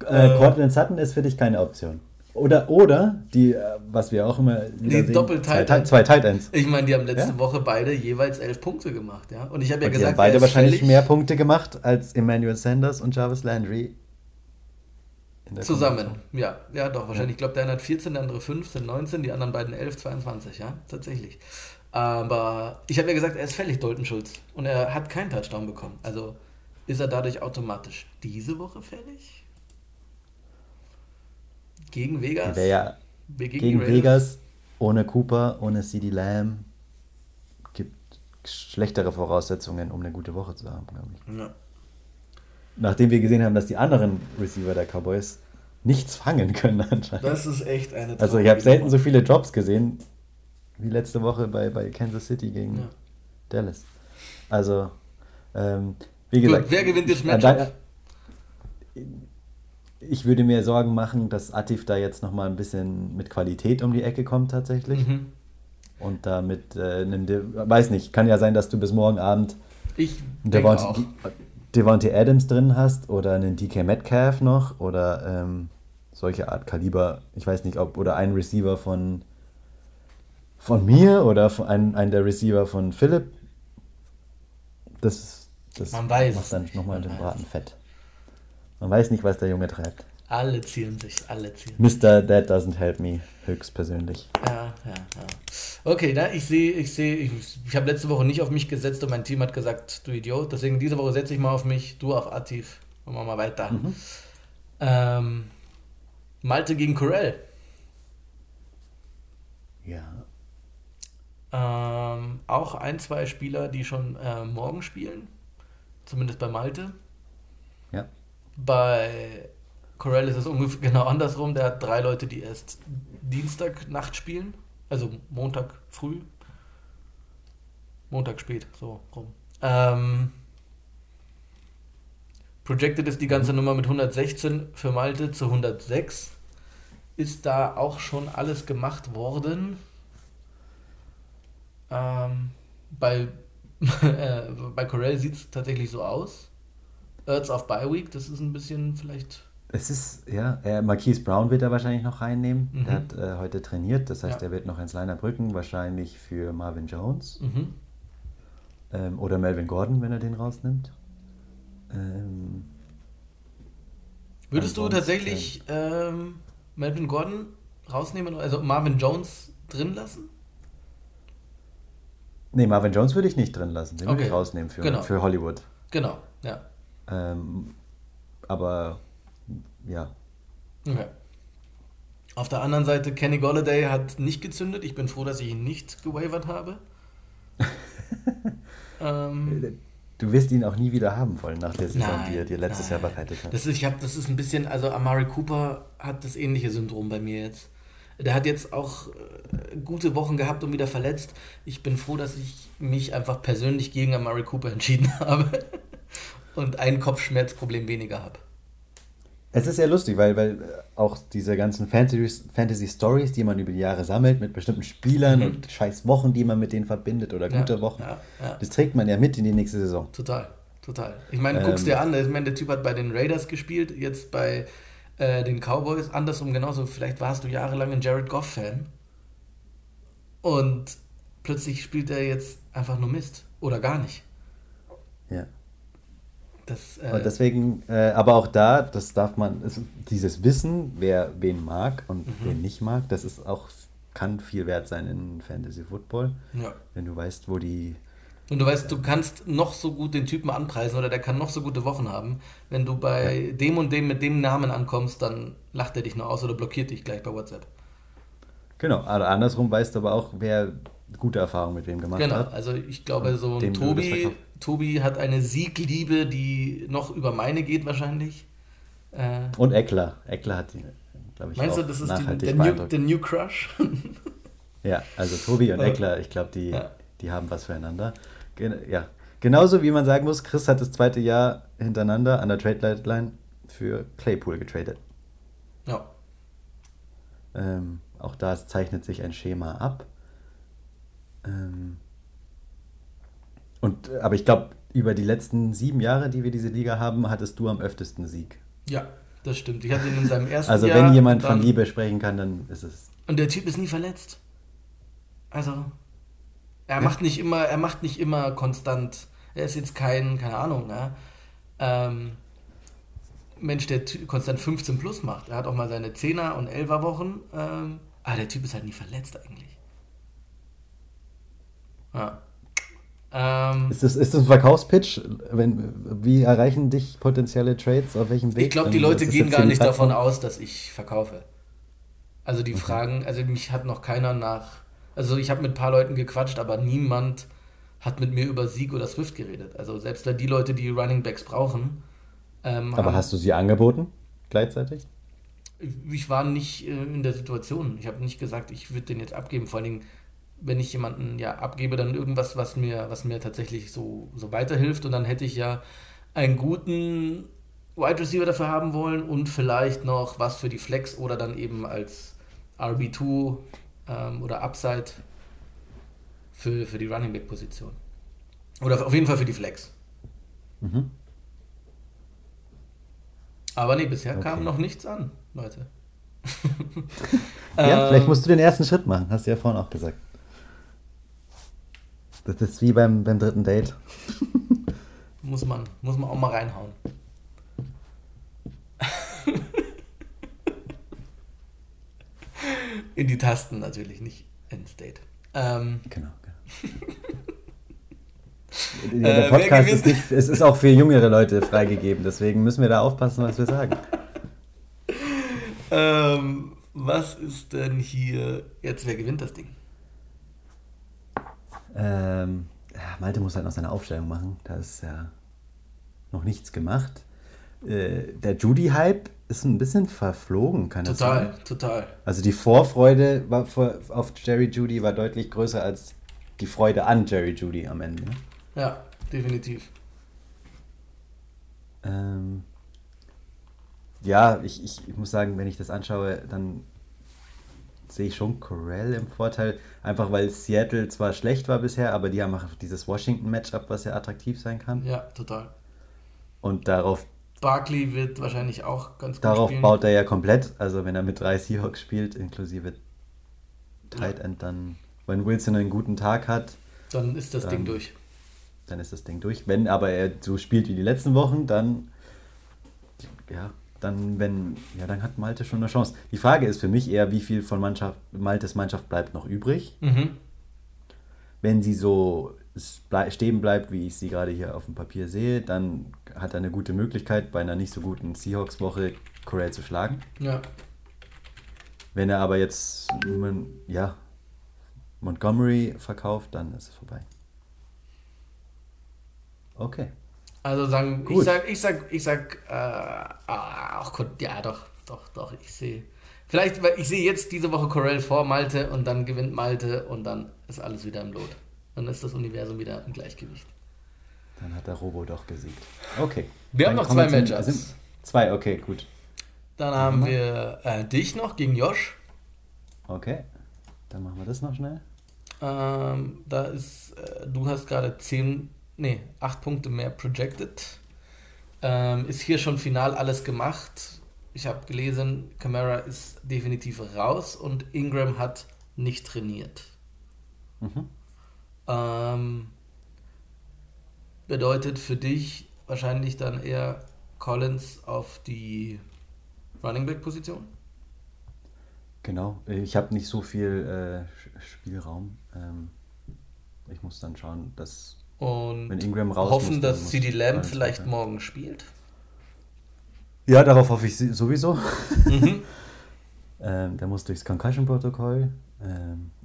Cortland Sutton ist für dich keine Option. Oder die, was wir auch immer wieder sehen, zwei Tight Ends. Ich meine, die haben letzte Woche beide jeweils 11 Punkte gemacht. Ja? Und ich habe ja gesagt, die haben beide wahrscheinlich mehr Punkte gemacht als Emmanuel Sanders und Jarvis Landry. Zusammen, ja, doch, wahrscheinlich. Ich glaube, der eine hat 14, der andere 15, 19, die anderen beiden 11, 22, ja, tatsächlich. Aber ich habe ja gesagt, er ist fällig, Dalton Schultz. Und er hat keinen Touchdown bekommen. Also ist er dadurch automatisch diese Woche fällig? Gegen Vegas? Gegen Vegas, ohne Cooper, ohne CeeDee Lamb, gibt schlechtere Voraussetzungen, um eine gute Woche zu haben, glaube ich. Ja. Nachdem wir gesehen haben, dass die anderen Receiver der Cowboys nichts fangen können anscheinend. Das ist echt eine traurige. Also ich habe selten so viele Drops gesehen, wie letzte Woche bei Kansas City gegen Dallas. Also, wie gesagt... Gut, wer gewinnt das Matchup? Ich würde mir Sorgen machen, dass Atif da jetzt nochmal ein bisschen mit Qualität um die Ecke kommt tatsächlich. Mhm. Und damit, weiß nicht, kann ja sein, dass du bis morgen Abend... Ich denke auch. Davante Adams drin hast oder einen DK Metcalf noch oder solche Art Kaliber, ich weiß nicht, ob, oder einen Receiver von mir oder einen der Receiver von Philipp, das macht dann nochmal den Braten fett. Man weiß nicht, was der Junge treibt. Alle zielen sich. Mr. That doesn't help me, höchstpersönlich. Ja. Okay, ich habe letzte Woche nicht auf mich gesetzt und mein Team hat gesagt, du Idiot. Deswegen diese Woche setze ich mal auf mich, du auf Atif. Machen wir mal weiter. Mhm. Malte gegen Corell. Ja. Auch ein, zwei Spieler, die schon morgen spielen. Zumindest bei Malte. Ja. Bei Corell ist es ungefähr genau andersrum. Der hat 3 Leute, die erst Dienstagnacht spielen. Also Montag früh. Montag spät, so rum. Projected ist die ganze Nummer mit 116 für Malte zu 106. Ist da auch schon alles gemacht worden. Bei Corell sieht es tatsächlich so aus. Ertz auf Bye-Week, das ist ein bisschen vielleicht... Es ist, Marquise Brown wird er wahrscheinlich noch reinnehmen. Mhm. Der hat heute trainiert, das heißt, er wird noch ins Lineup rücken, wahrscheinlich für Marvin Jones. Mhm. Oder Melvin Gordon, wenn er den rausnimmt. Würdest du tatsächlich Melvin Gordon rausnehmen, also Marvin Jones drin lassen? Nee, Marvin Jones würde ich nicht drin lassen, den würde ich rausnehmen für Hollywood. Genau, ja. Aber... Ja. Okay. Auf der anderen Seite, Kenny Golladay hat nicht gezündet. Ich bin froh, dass ich ihn nicht gewavert habe. Du wirst ihn auch nie wieder haben wollen nach der Saison, die er dir letztes Jahr bereitet hat. Das ist ein bisschen, also Amari Cooper hat das ähnliche Syndrom bei mir jetzt. Der hat jetzt auch gute Wochen gehabt und wieder verletzt. Ich bin froh, dass ich mich einfach persönlich gegen Amari Cooper entschieden habe und ein Kopfschmerzproblem weniger habe. Es ist ja lustig, weil auch diese ganzen Fantasy-Stories, die man über die Jahre sammelt, mit bestimmten Spielern und scheiß Wochen, die man mit denen verbindet oder gute Wochen, das trägt man ja mit in die nächste Saison. Total. Ich meine, guckst dir an, der Typ hat bei den Raiders gespielt, jetzt bei den Cowboys, andersrum genauso. Vielleicht warst du jahrelang ein Jared Goff-Fan und plötzlich spielt er jetzt einfach nur Mist oder gar nicht. Ja. Und deswegen, aber auch da, das darf man, dieses Wissen, wer wen mag und wen nicht mag, das ist auch, kann viel wert sein in Fantasy Football. Ja. Wenn du weißt, wo die... Und du weißt, du kannst noch so gut den Typen anpreisen oder der kann noch so gute Wochen haben. Wenn du bei dem und dem mit dem Namen ankommst, dann lacht er dich nur aus oder blockiert dich gleich bei WhatsApp. Genau, aber andersrum weißt du aber auch, wer gute Erfahrungen mit wem gemacht hat. Genau, also ich glaube, so ein Tobi hat eine Siegliebe, die noch über meine geht wahrscheinlich. Und Eckler. Eckler hat die, glaube ich, meinst auch du, das ist nachhaltig beeindruckt. Meinst du, das ist der New Crush? Ja, also Tobi und Eckler, ich glaube, die haben was füreinander. Ja. Genauso wie man sagen muss, Chris hat das zweite Jahr hintereinander an der Trade-Deadline für Claypool getradet. Ja. Auch da zeichnet sich ein Schema ab. Aber ich glaube, über die letzten 7 Jahre, die wir diese Liga haben, hattest du am öftesten Sieg. Ja, das stimmt. Ich hatte ihn in seinem ersten Jahr. Also wenn jemand von Liebe sprechen kann, dann ist es... Und der Typ ist nie verletzt. Also... Er macht nicht immer konstant. Er ist jetzt kein, keine Ahnung, ne? Mensch, der konstant 15 plus macht. Er hat auch mal seine 10er- und 11er-Wochen. Aber der Typ ist halt nie verletzt eigentlich. Ja. Ist das ein Verkaufspitch? Wie erreichen dich potenzielle Trades? Auf welchem Weg? Ich glaube, die Leute gehen gar nicht davon aus, dass ich verkaufe. Also die fragen, also mich hat noch keiner nach... Also ich habe mit ein paar Leuten gequatscht, aber niemand hat mit mir über Sieg oder Swift geredet. Also selbst die Leute, die Running Backs brauchen. Aber hast du sie angeboten gleichzeitig? Ich war nicht in der Situation. Ich habe nicht gesagt, ich würde den jetzt abgeben. Vor allen Dingen, wenn ich jemanden abgebe, dann irgendwas, was mir tatsächlich so weiterhilft. Und dann hätte ich ja einen guten Wide Receiver dafür haben wollen und vielleicht noch was für die Flex oder dann eben als RB2 oder Upside für die Running Back Position. Oder auf jeden Fall für die Flex. Mhm. Aber nee, bisher kam noch nichts an, Leute. Ja, vielleicht musst du den ersten Schritt machen, hast du ja vorhin auch gesagt. Das ist wie beim dritten Date. Muss man auch mal reinhauen. In die Tasten natürlich, nicht ins Date. Genau. Der Podcast ist nicht, es ist auch für jüngere Leute freigegeben, deswegen müssen wir da aufpassen, was wir sagen. Was ist denn hier jetzt, wer gewinnt das Ding? Malte muss halt noch seine Aufstellung machen, da ist ja noch nichts gemacht. Der Judy-Hype ist ein bisschen verflogen, kann das sein? Total. Also die Vorfreude auf Jerry Judy war deutlich größer als die Freude an Jerry Judy am Ende. Ja, definitiv. Ich muss sagen, wenn ich das anschaue, dann sehe ich schon Corell im Vorteil. Einfach weil Seattle zwar schlecht war bisher, aber die haben auch dieses Washington-Matchup, was ja attraktiv sein kann. Ja, total. Und darauf Barkley wird wahrscheinlich auch ganz gut spielen. Darauf baut er ja komplett. Also wenn er mit 3 Seahawks spielt, inklusive Tight End, dann, wenn Wilson einen guten Tag hat, dann ist das Ding durch. Wenn aber er so spielt wie die letzten Wochen, dann hat Malte schon eine Chance. Die Frage ist für mich eher, wie viel von Maltes Mannschaft bleibt noch übrig. Mhm. Wenn sie so stehen bleibt, wie ich sie gerade hier auf dem Papier sehe, dann hat er eine gute Möglichkeit, bei einer nicht so guten Seahawks-Woche Corell zu schlagen. Ja. Wenn er aber jetzt Montgomery verkauft, dann ist es vorbei. Okay. Also sagen, gut. Ich sag, ich sehe. Vielleicht, weil ich sehe jetzt diese Woche Corell vor Malte und dann gewinnt Malte und dann ist alles wieder im Lot. Dann ist das Universum wieder im Gleichgewicht. Dann hat der Robo doch gesiegt. Okay. Wir haben noch 2 Matchups. Zwei, okay, gut. Dann haben wir dich noch gegen Josh. Okay, dann machen wir das noch schnell. Du hast gerade 8 Punkte mehr projected. Ist hier schon final alles gemacht. Ich habe gelesen, Kamara ist definitiv raus und Ingram hat nicht trainiert. Mhm. Bedeutet für dich wahrscheinlich dann eher Collins auf die Running Back Position? Genau, ich habe nicht so viel Spielraum. Ich muss dann schauen, dass und wenn Ingram raus hoffen, muss, dass CeeDee Lamb vielleicht morgen spielt. Ja, darauf hoffe ich sowieso. Mhm. Der muss durchs Concussion-Protokoll,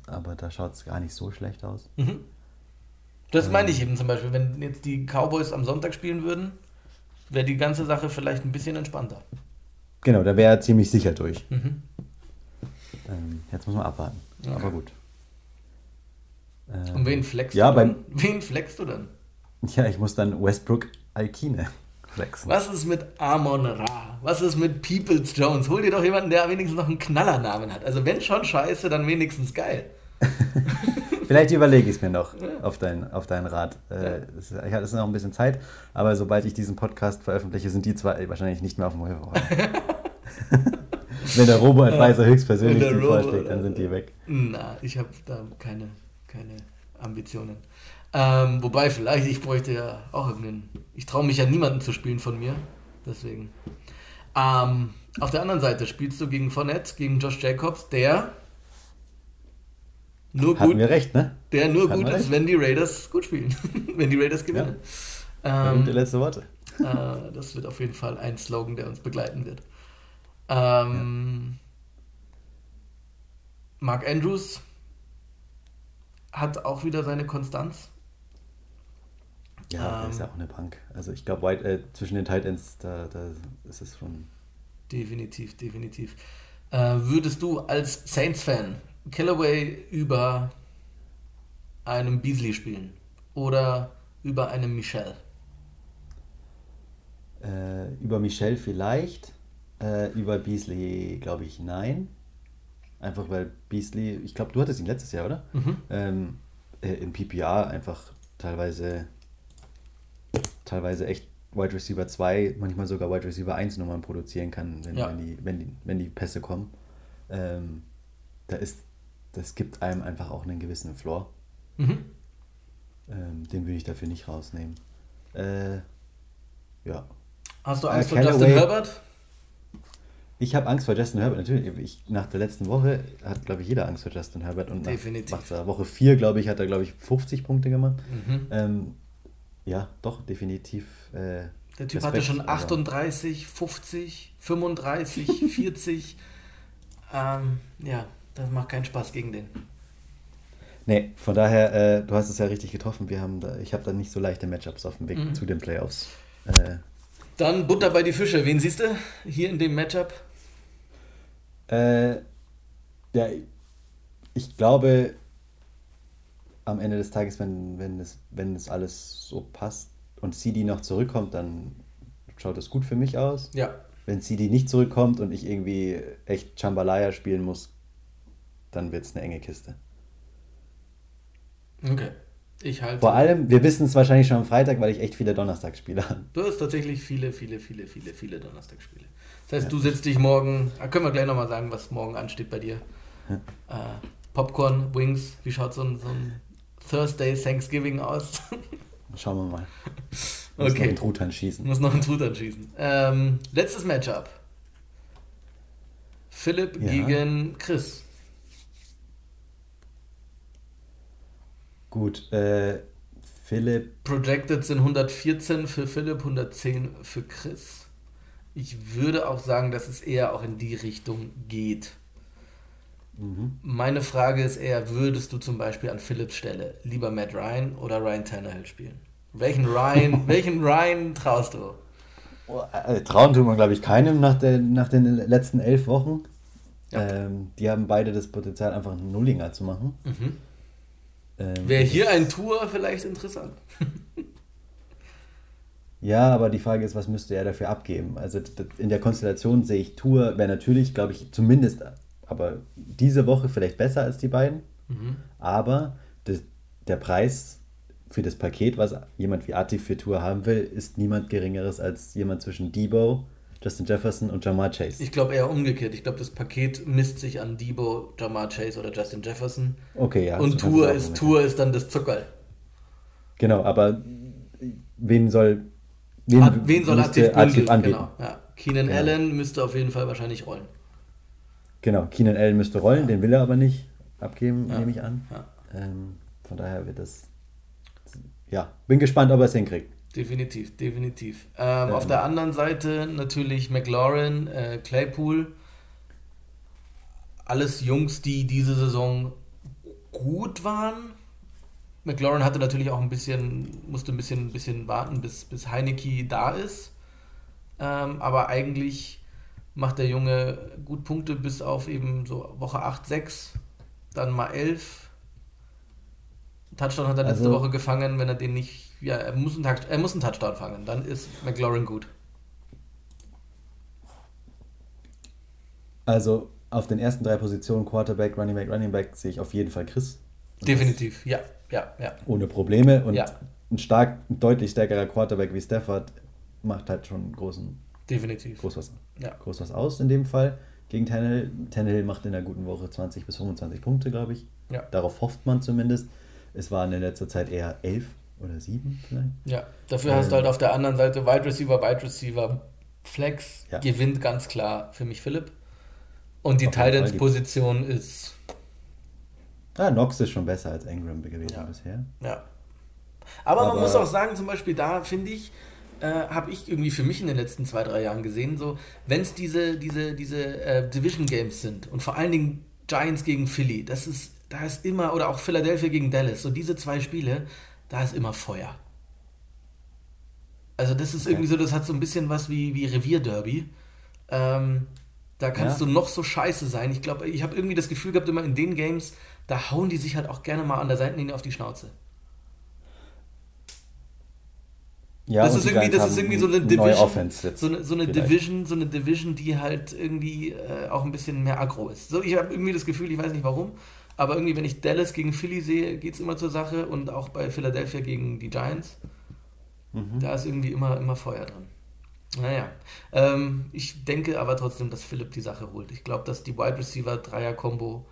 aber da schaut es gar nicht so schlecht aus. Mhm. Das meine ich eben zum Beispiel, wenn jetzt die Cowboys am Sonntag spielen würden, wäre die ganze Sache vielleicht ein bisschen entspannter. Genau, da wäre er ziemlich sicher durch. Mhm. Jetzt muss man abwarten. Okay. Aber gut. Und wen flexst du dann? Ja, ich muss dann Westbrook Alkine flexen. Was ist mit Amon Ra? Was ist mit Peoples Jones? Hol dir doch jemanden, der wenigstens noch einen Knallernamen hat. Also wenn schon scheiße, dann wenigstens geil. Vielleicht überlege ich es mir noch auf deinen Rat. Ich hatte es noch ein bisschen Zeit, aber sobald ich diesen Podcast veröffentliche, sind die zwei wahrscheinlich nicht mehr auf dem Hof. Wenn der Robo-Advisor höchstpersönlich die vorschlägt, dann sind die weg. Na, ich habe da keine Ambitionen. Wobei, vielleicht, ich bräuchte ja auch irgendeinen. Ich traue mich ja niemanden zu spielen von mir. Deswegen. Auf der anderen Seite spielst du gegen Fournette, gegen Josh Jacobs, der nur gut, recht, ne? Der nur gut ist, wenn die Raiders gut spielen. Wenn die Raiders gewinnen. Ja. Die letzte Worte. Das wird auf jeden Fall ein Slogan, der uns begleiten wird. Mark Andrews hat auch wieder seine Konstanz. Ja, der ist ja auch eine Bank. Also ich glaube, zwischen den Tight Ends, da ist es schon... Definitiv. Würdest du als Saints-Fan Callaway über einem Beasley spielen? Oder über einem Michel? Über Michel vielleicht. Über Beasley glaube ich nein. Einfach weil Beasley, ich glaube, du hattest ihn letztes Jahr, oder? Mhm. In PPR einfach teilweise echt Wide Receiver 2, manchmal sogar Wide Receiver 1 Nummern produzieren kann, wenn die Pässe kommen. Das gibt einem einfach auch einen gewissen Floor. Mhm. Den würde ich dafür nicht rausnehmen. Hast du Angst vor Justin Herbert? Ich habe Angst vor Justin Herbert, natürlich. Nach der letzten Woche hat, glaube ich, jeder Angst vor Justin Herbert. Und nach Woche 4, glaube ich, hat er, 50 Punkte gemacht. Mhm. Definitiv. Der Typ hatte schon 38, 50, 35, 40. Das macht keinen Spaß gegen den. Nee, von daher, du hast es ja richtig getroffen. Ich habe da nicht so leichte Matchups auf dem Weg zu den Playoffs. Dann Butter bei die Fische. Wen siehst du hier in dem Matchup? Ich glaube, am Ende des Tages, wenn es alles so passt und CD noch zurückkommt, dann schaut das gut für mich aus. Ja. Wenn CD nicht zurückkommt und ich irgendwie echt Jambalaya spielen muss, dann wird es eine enge Kiste. Okay. Vor allem, wir wissen es wahrscheinlich schon am Freitag, weil ich echt viele Donnerstagsspiele habe. Du hast tatsächlich viele Donnerstagsspiele. Das heißt, du setzt dich morgen, können wir gleich nochmal sagen, was morgen ansteht bei dir. Popcorn, Wings, wie schaut so ein Thursday Thanksgiving aus? Schauen wir mal. Muss noch einen Truthahn schießen. Letztes Matchup. Philipp gegen Chris. Gut, Philipp... Projected sind 114 für Philipp, 110 für Chris. Ich würde auch sagen, dass es eher auch in die Richtung geht. Mhm. Meine Frage ist eher, würdest du zum Beispiel an Philipps Stelle lieber Matt Ryan oder Ryan Tannehill spielen? Welchen Ryan traust du? Trauen tut man, glaube ich, keinem nach den letzten 11 Wochen. Ja. Die haben beide das Potenzial, einfach einen Nullinger zu machen. Mhm. Wäre hier ein Tour vielleicht interessant. Ja, aber die Frage ist, was müsste er dafür abgeben? Also in der Konstellation sehe ich Tour, wäre natürlich, glaube ich, zumindest, aber diese Woche vielleicht besser als die beiden. Mhm. Aber der Preis für das Paket, was jemand wie Atif für Tour haben will, ist niemand Geringeres als jemand zwischen Debo, Justin Jefferson und Ja'Marr Chase. Ich glaube eher umgekehrt. Ich glaube, das Paket misst sich an Debo, Ja'Marr Chase oder Justin Jefferson. Okay, ja. Und Tour ist dann das Zuckerl. Genau, aber wen soll Atif anbieten? Genau, ja. Keenan Allen müsste auf jeden Fall wahrscheinlich rollen. Genau, Keenan Allen müsste rollen, den will er aber nicht abgeben, nehme ich an. Ja. Von daher wird das... Ja, bin gespannt, ob er es hinkriegt. Definitiv. Auf der anderen Seite natürlich McLaurin, Claypool. Alles Jungs, die diese Saison gut waren. McLaurin hatte natürlich auch musste ein bisschen warten, bis Heinicke da ist. Aber eigentlich macht der Junge gut Punkte bis auf eben so Woche 8, 6, dann mal 11. Touchdown hat er letzte Woche gefangen, wenn er den nicht, ja, er muss einen Touchdown fangen, dann ist McLaurin gut. Also auf den ersten drei Positionen, Quarterback, Running Back, sehe ich auf jeden Fall Chris. Und definitiv, ja. Ohne Probleme und ein deutlich stärkerer Quarterback wie Stafford macht halt schon groß was aus in dem Fall gegen Tannehill. Tannehill macht in einer guten Woche 20 bis 25 Punkte, glaube ich. Ja. Darauf hofft man zumindest. Es waren in letzter Zeit eher 11 oder 7 vielleicht. Ja, dafür hast du halt auf der anderen Seite Wide Receiver, Flex gewinnt ganz klar für mich Philipp. Und die Titans-Position ist... Ja, Knox ist schon besser als Ingram gewesen bisher. Ja. Aber man muss auch sagen, zum Beispiel da finde ich, habe ich irgendwie für mich in den letzten 2-3 Jahren gesehen, so wenn es diese Division Games sind und vor allen Dingen Giants gegen Philly, da ist immer, oder auch Philadelphia gegen Dallas, so diese zwei Spiele, da ist immer Feuer. Also das ist irgendwie so, das hat so ein bisschen was wie Revierderby. Da kannst du noch so scheiße sein. Ich glaube, ich habe irgendwie das Gefühl gehabt, immer in den Games, da hauen die sich halt auch gerne mal an der Seitenlinie auf die Schnauze. Ja, das ist irgendwie so eine Division, so eine Division, die halt irgendwie auch ein bisschen mehr aggro ist. So, ich habe irgendwie das Gefühl, ich weiß nicht warum, aber irgendwie, wenn ich Dallas gegen Philly sehe, geht es immer zur Sache und auch bei Philadelphia gegen die Giants, da ist irgendwie immer Feuer drin. Naja, ich denke aber trotzdem, dass Philipp die Sache holt. Ich glaube, dass die Wide Receiver Dreier-Kombo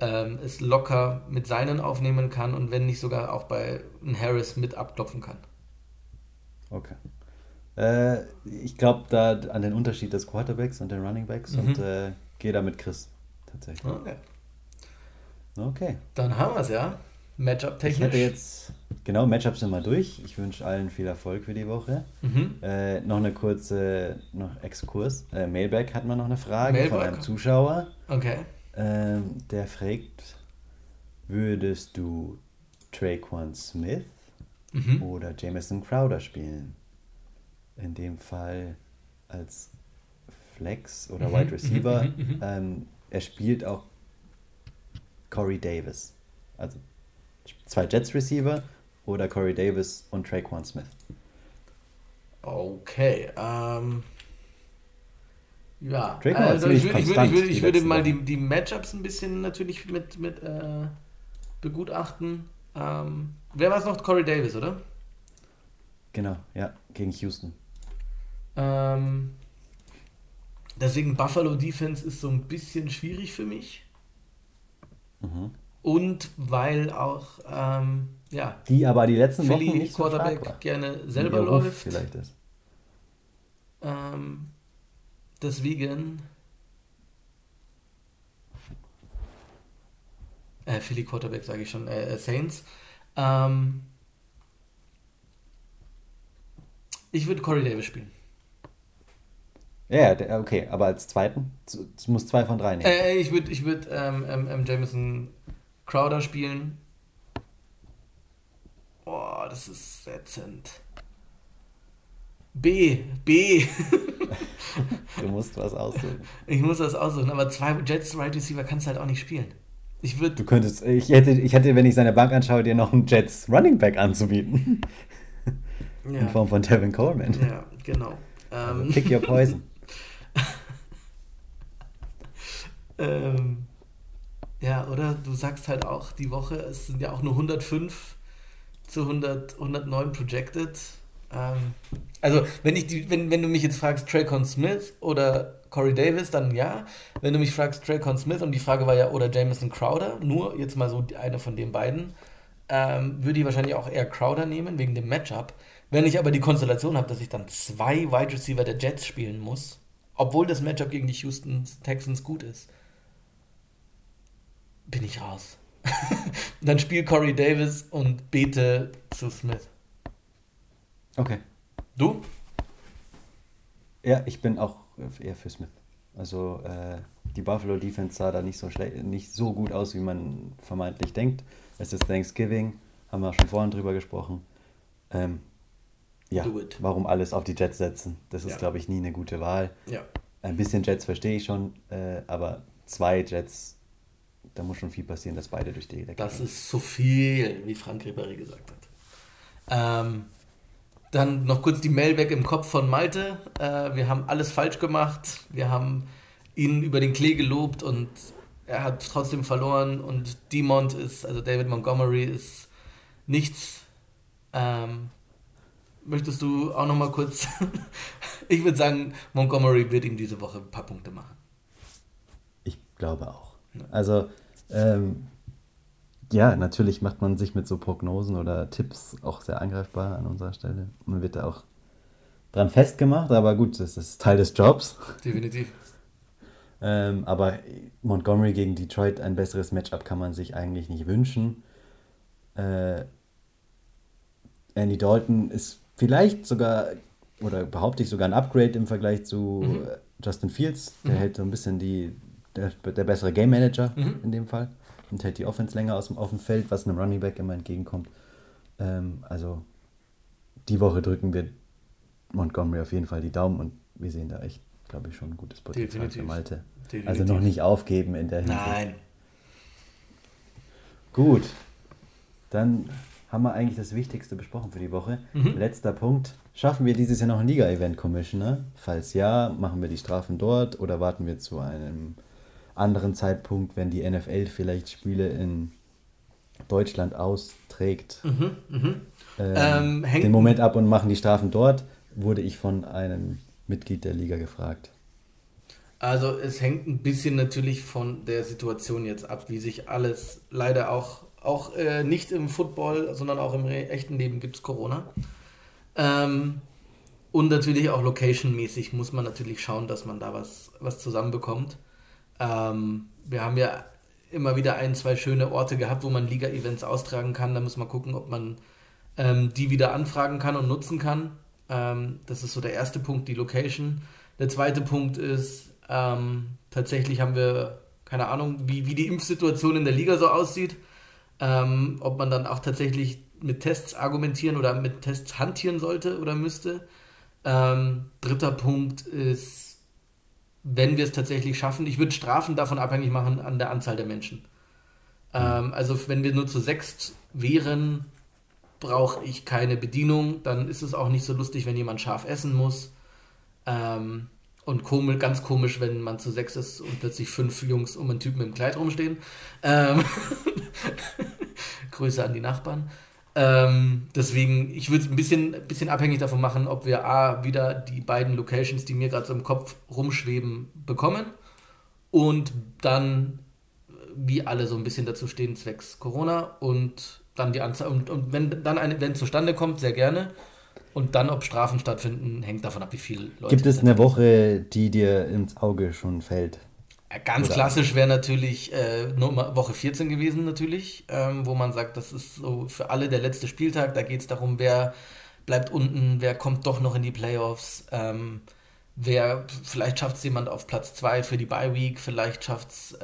es locker mit seinen aufnehmen kann und wenn nicht sogar auch bei Harris mit abklopfen kann. Okay. Ich glaube da an den Unterschied des Quarterbacks und den Runningbacks und gehe da mit Chris tatsächlich. Okay. Dann haben wir es Matchup-technisch. Ich hätte jetzt, Matchups sind mal durch. Ich wünsche allen viel Erfolg für die Woche. Noch eine kurze Exkurs. Mailback hat man noch eine Frage von einem Zuschauer. Okay. Der fragt, würdest du Traquan Smith oder Jamison Crowder spielen. In dem Fall als Flex oder Wide Receiver. Er spielt auch Corey Davis. Also 2 Jets Receiver oder Corey Davis und Traquan Smith. Okay. Ich würde mal die Matchups ein bisschen natürlich mit begutachten. Wer war es noch? Corey Davis, oder? Genau, ja, gegen Houston. Deswegen Buffalo Defense ist so ein bisschen schwierig für mich. Und weil auch, die aber die letzten Philly Wochen nicht Quarterback so gerne selber läuft. Vielleicht ist. Deswegen Philly Quarterback sage ich schon, Saints. Ich würde Corey Davis spielen. Ja, okay, aber als zweiten? Es muss 2 von 3 nehmen. Ich würde Jamison Crowder spielen. Boah, das ist ätzend. B. Du musst was aussuchen. Ich muss was aussuchen, aber 2 Jets Wide Receiver kannst du halt auch nicht spielen. Ich hätte, wenn ich seine Bank anschaue, dir noch einen Jets Running Back anzubieten. Ja. In Form von Tevin Coleman. Ja, genau. Also pick your poison. Oder du sagst halt auch, die Woche, es sind ja auch nur 105 zu 109 projected. Also, wenn du mich jetzt fragst, Traquan Smith oder Corey Davis, dann ja. Wenn du mich fragst, Traquan Smith, und die Frage war ja, oder Jamison Crowder, nur jetzt mal so eine von den beiden, würde ich wahrscheinlich auch eher Crowder nehmen, wegen dem Matchup. Wenn ich aber die Konstellation habe, dass ich dann 2 Wide Receiver der Jets spielen muss, obwohl das Matchup gegen die Houston Texans gut ist, bin ich raus. Dann spiel Corey Davis und bete zu Smith. Okay. Du? Ja, ich bin auch eher für Smith. Also die Buffalo Defense sah da nicht so gut aus, wie man vermeintlich denkt. Es ist Thanksgiving, haben wir schon vorhin drüber gesprochen. Warum alles auf die Jets setzen? Das ist, glaube ich, nie eine gute Wahl. Ja. Ein bisschen Jets verstehe ich schon, aber 2 Jets, da muss schon viel passieren, dass beide durch die Decke gehen. Das ist so viel, wie Frank Ribéry gesagt hat. Dann noch kurz die Mail weg im Kopf von Malte. Wir haben alles falsch gemacht. Wir haben ihn über den Klee gelobt und er hat trotzdem verloren. Und David Montgomery ist nichts. Möchtest du auch noch mal kurz? Ich würde sagen, Montgomery wird ihm diese Woche ein paar Punkte machen. Ich glaube auch. Also, ja, natürlich macht man sich mit so Prognosen oder Tipps auch sehr angreifbar an unserer Stelle. Man wird da auch dran festgemacht, aber gut, das ist Teil des Jobs. Definitiv. Aber Montgomery gegen Detroit, ein besseres Matchup kann man sich eigentlich nicht wünschen. Andy Dalton ist vielleicht sogar, oder behaupte ich sogar, ein Upgrade im Vergleich zu Justin Fields. Der hält so ein bisschen der bessere Game Manager in dem Fall. Und hält die Offense länger auf dem Feld, was einem Running Back immer entgegenkommt. Also die Woche drücken wir Montgomery auf jeden Fall die Daumen und wir sehen da echt, glaube ich, schon ein gutes Potenzial Definitiv. Für Malte. Definitiv. Also noch nicht aufgeben in der Hinsicht. Nein. Gut, dann haben wir eigentlich das Wichtigste besprochen für die Woche. Letzter Punkt. Schaffen wir dieses Jahr noch einen Liga-Event-Commissioner? Falls ja, machen wir die Strafen dort oder warten wir zu einem anderen Zeitpunkt, wenn die NFL vielleicht Spiele in Deutschland austrägt, den Moment ab und machen die Strafen dort, wurde ich von einem Mitglied der Liga gefragt. Also es hängt ein bisschen natürlich von der Situation jetzt ab, wie sich alles, leider auch nicht im Football, sondern auch im echten Leben gibt es Corona. Und natürlich auch location-mäßig muss man natürlich schauen, dass man da was zusammenbekommt. Wir haben ja immer wieder 1-2 schöne Orte gehabt, wo man Liga-Events austragen kann. Da muss man gucken, ob man die wieder anfragen kann und nutzen kann. Das ist so der erste Punkt, die Location. Der zweite Punkt ist, tatsächlich haben wir, keine Ahnung, wie die Impfsituation in der Liga so aussieht. Ob man dann auch tatsächlich mit Tests argumentieren oder mit Tests hantieren sollte oder müsste. Dritter Punkt ist, wenn wir es tatsächlich schaffen. Ich würde Strafen davon abhängig machen an der Anzahl der Menschen. Also wenn wir nur zu 6 wären, brauche ich keine Bedienung. Dann ist es auch nicht so lustig, wenn jemand scharf essen muss. Und ganz komisch, wenn man zu 6 ist und plötzlich 5 Jungs um einen Typen im Kleid rumstehen. Grüße an die Nachbarn. Deswegen, ich würde es ein bisschen abhängig davon machen, ob wir wieder die beiden Locations, die mir gerade so im Kopf rumschweben, bekommen und dann, wie alle so ein bisschen dazu stehen, zwecks Corona und dann die Anzahl und wenn dann ein Event zustande kommt, sehr gerne und dann, ob Strafen stattfinden, hängt davon ab, wie viele Leute. Gibt es eine Woche, die dir ins Auge schon fällt? Ganz Oder klassisch wäre natürlich Woche 14 gewesen natürlich, wo man sagt, das ist so für alle der letzte Spieltag, da geht es darum, wer bleibt unten, wer kommt doch noch in die Playoffs, vielleicht schafft es jemand auf Platz 2 für die Bye-Week, vielleicht schafft es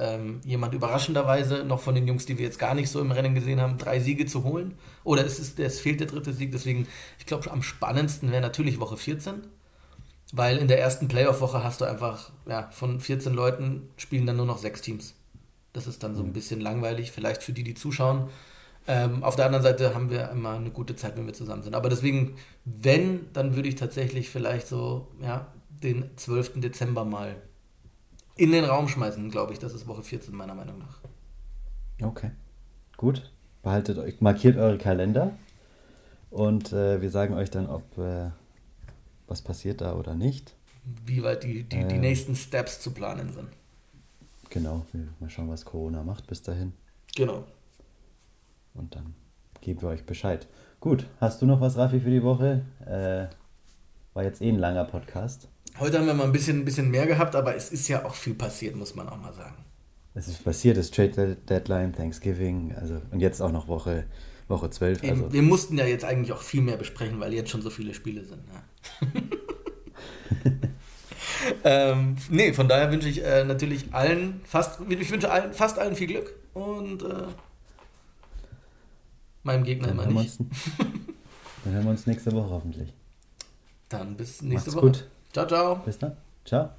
jemand überraschenderweise noch von den Jungs, die wir jetzt gar nicht so im Rennen gesehen haben, 3 Siege zu holen. Oder es fehlt der dritte Sieg, deswegen, ich glaube, am spannendsten wäre natürlich Woche 14. Weil in der ersten Playoff-Woche hast du einfach, ja, von 14 Leuten spielen dann nur noch 6 Teams. Das ist dann so ein bisschen langweilig, vielleicht für die zuschauen. Auf der anderen Seite haben wir immer eine gute Zeit, wenn wir zusammen sind. Aber deswegen, wenn, dann würde ich tatsächlich vielleicht so, ja, den 12. Dezember mal in den Raum schmeißen, glaube ich. Das ist Woche 14, meiner Meinung nach. Okay, gut. Behaltet euch, markiert eure Kalender und wir sagen euch dann, ob was passiert da oder nicht. Wie weit die nächsten Steps zu planen sind. Genau, mal schauen, was Corona macht bis dahin. Genau. Und dann geben wir euch Bescheid. Gut, hast du noch was, Raffi, für die Woche? War jetzt ein langer Podcast. Heute haben wir mal ein bisschen mehr gehabt, aber es ist ja auch viel passiert, muss man auch mal sagen. Es ist passiert, es ist Trade Deadline, Thanksgiving, also und jetzt auch noch Woche 12. Also. Wir mussten ja jetzt eigentlich auch viel mehr besprechen, weil jetzt schon so viele Spiele sind. Ja. Von daher wünsche ich natürlich allen fast allen viel Glück und meinem Gegner immer nicht. Dann hören wir uns nächste Woche hoffentlich. Dann bis nächste Woche. Macht's gut. Ciao, ciao. Bis dann. Ciao.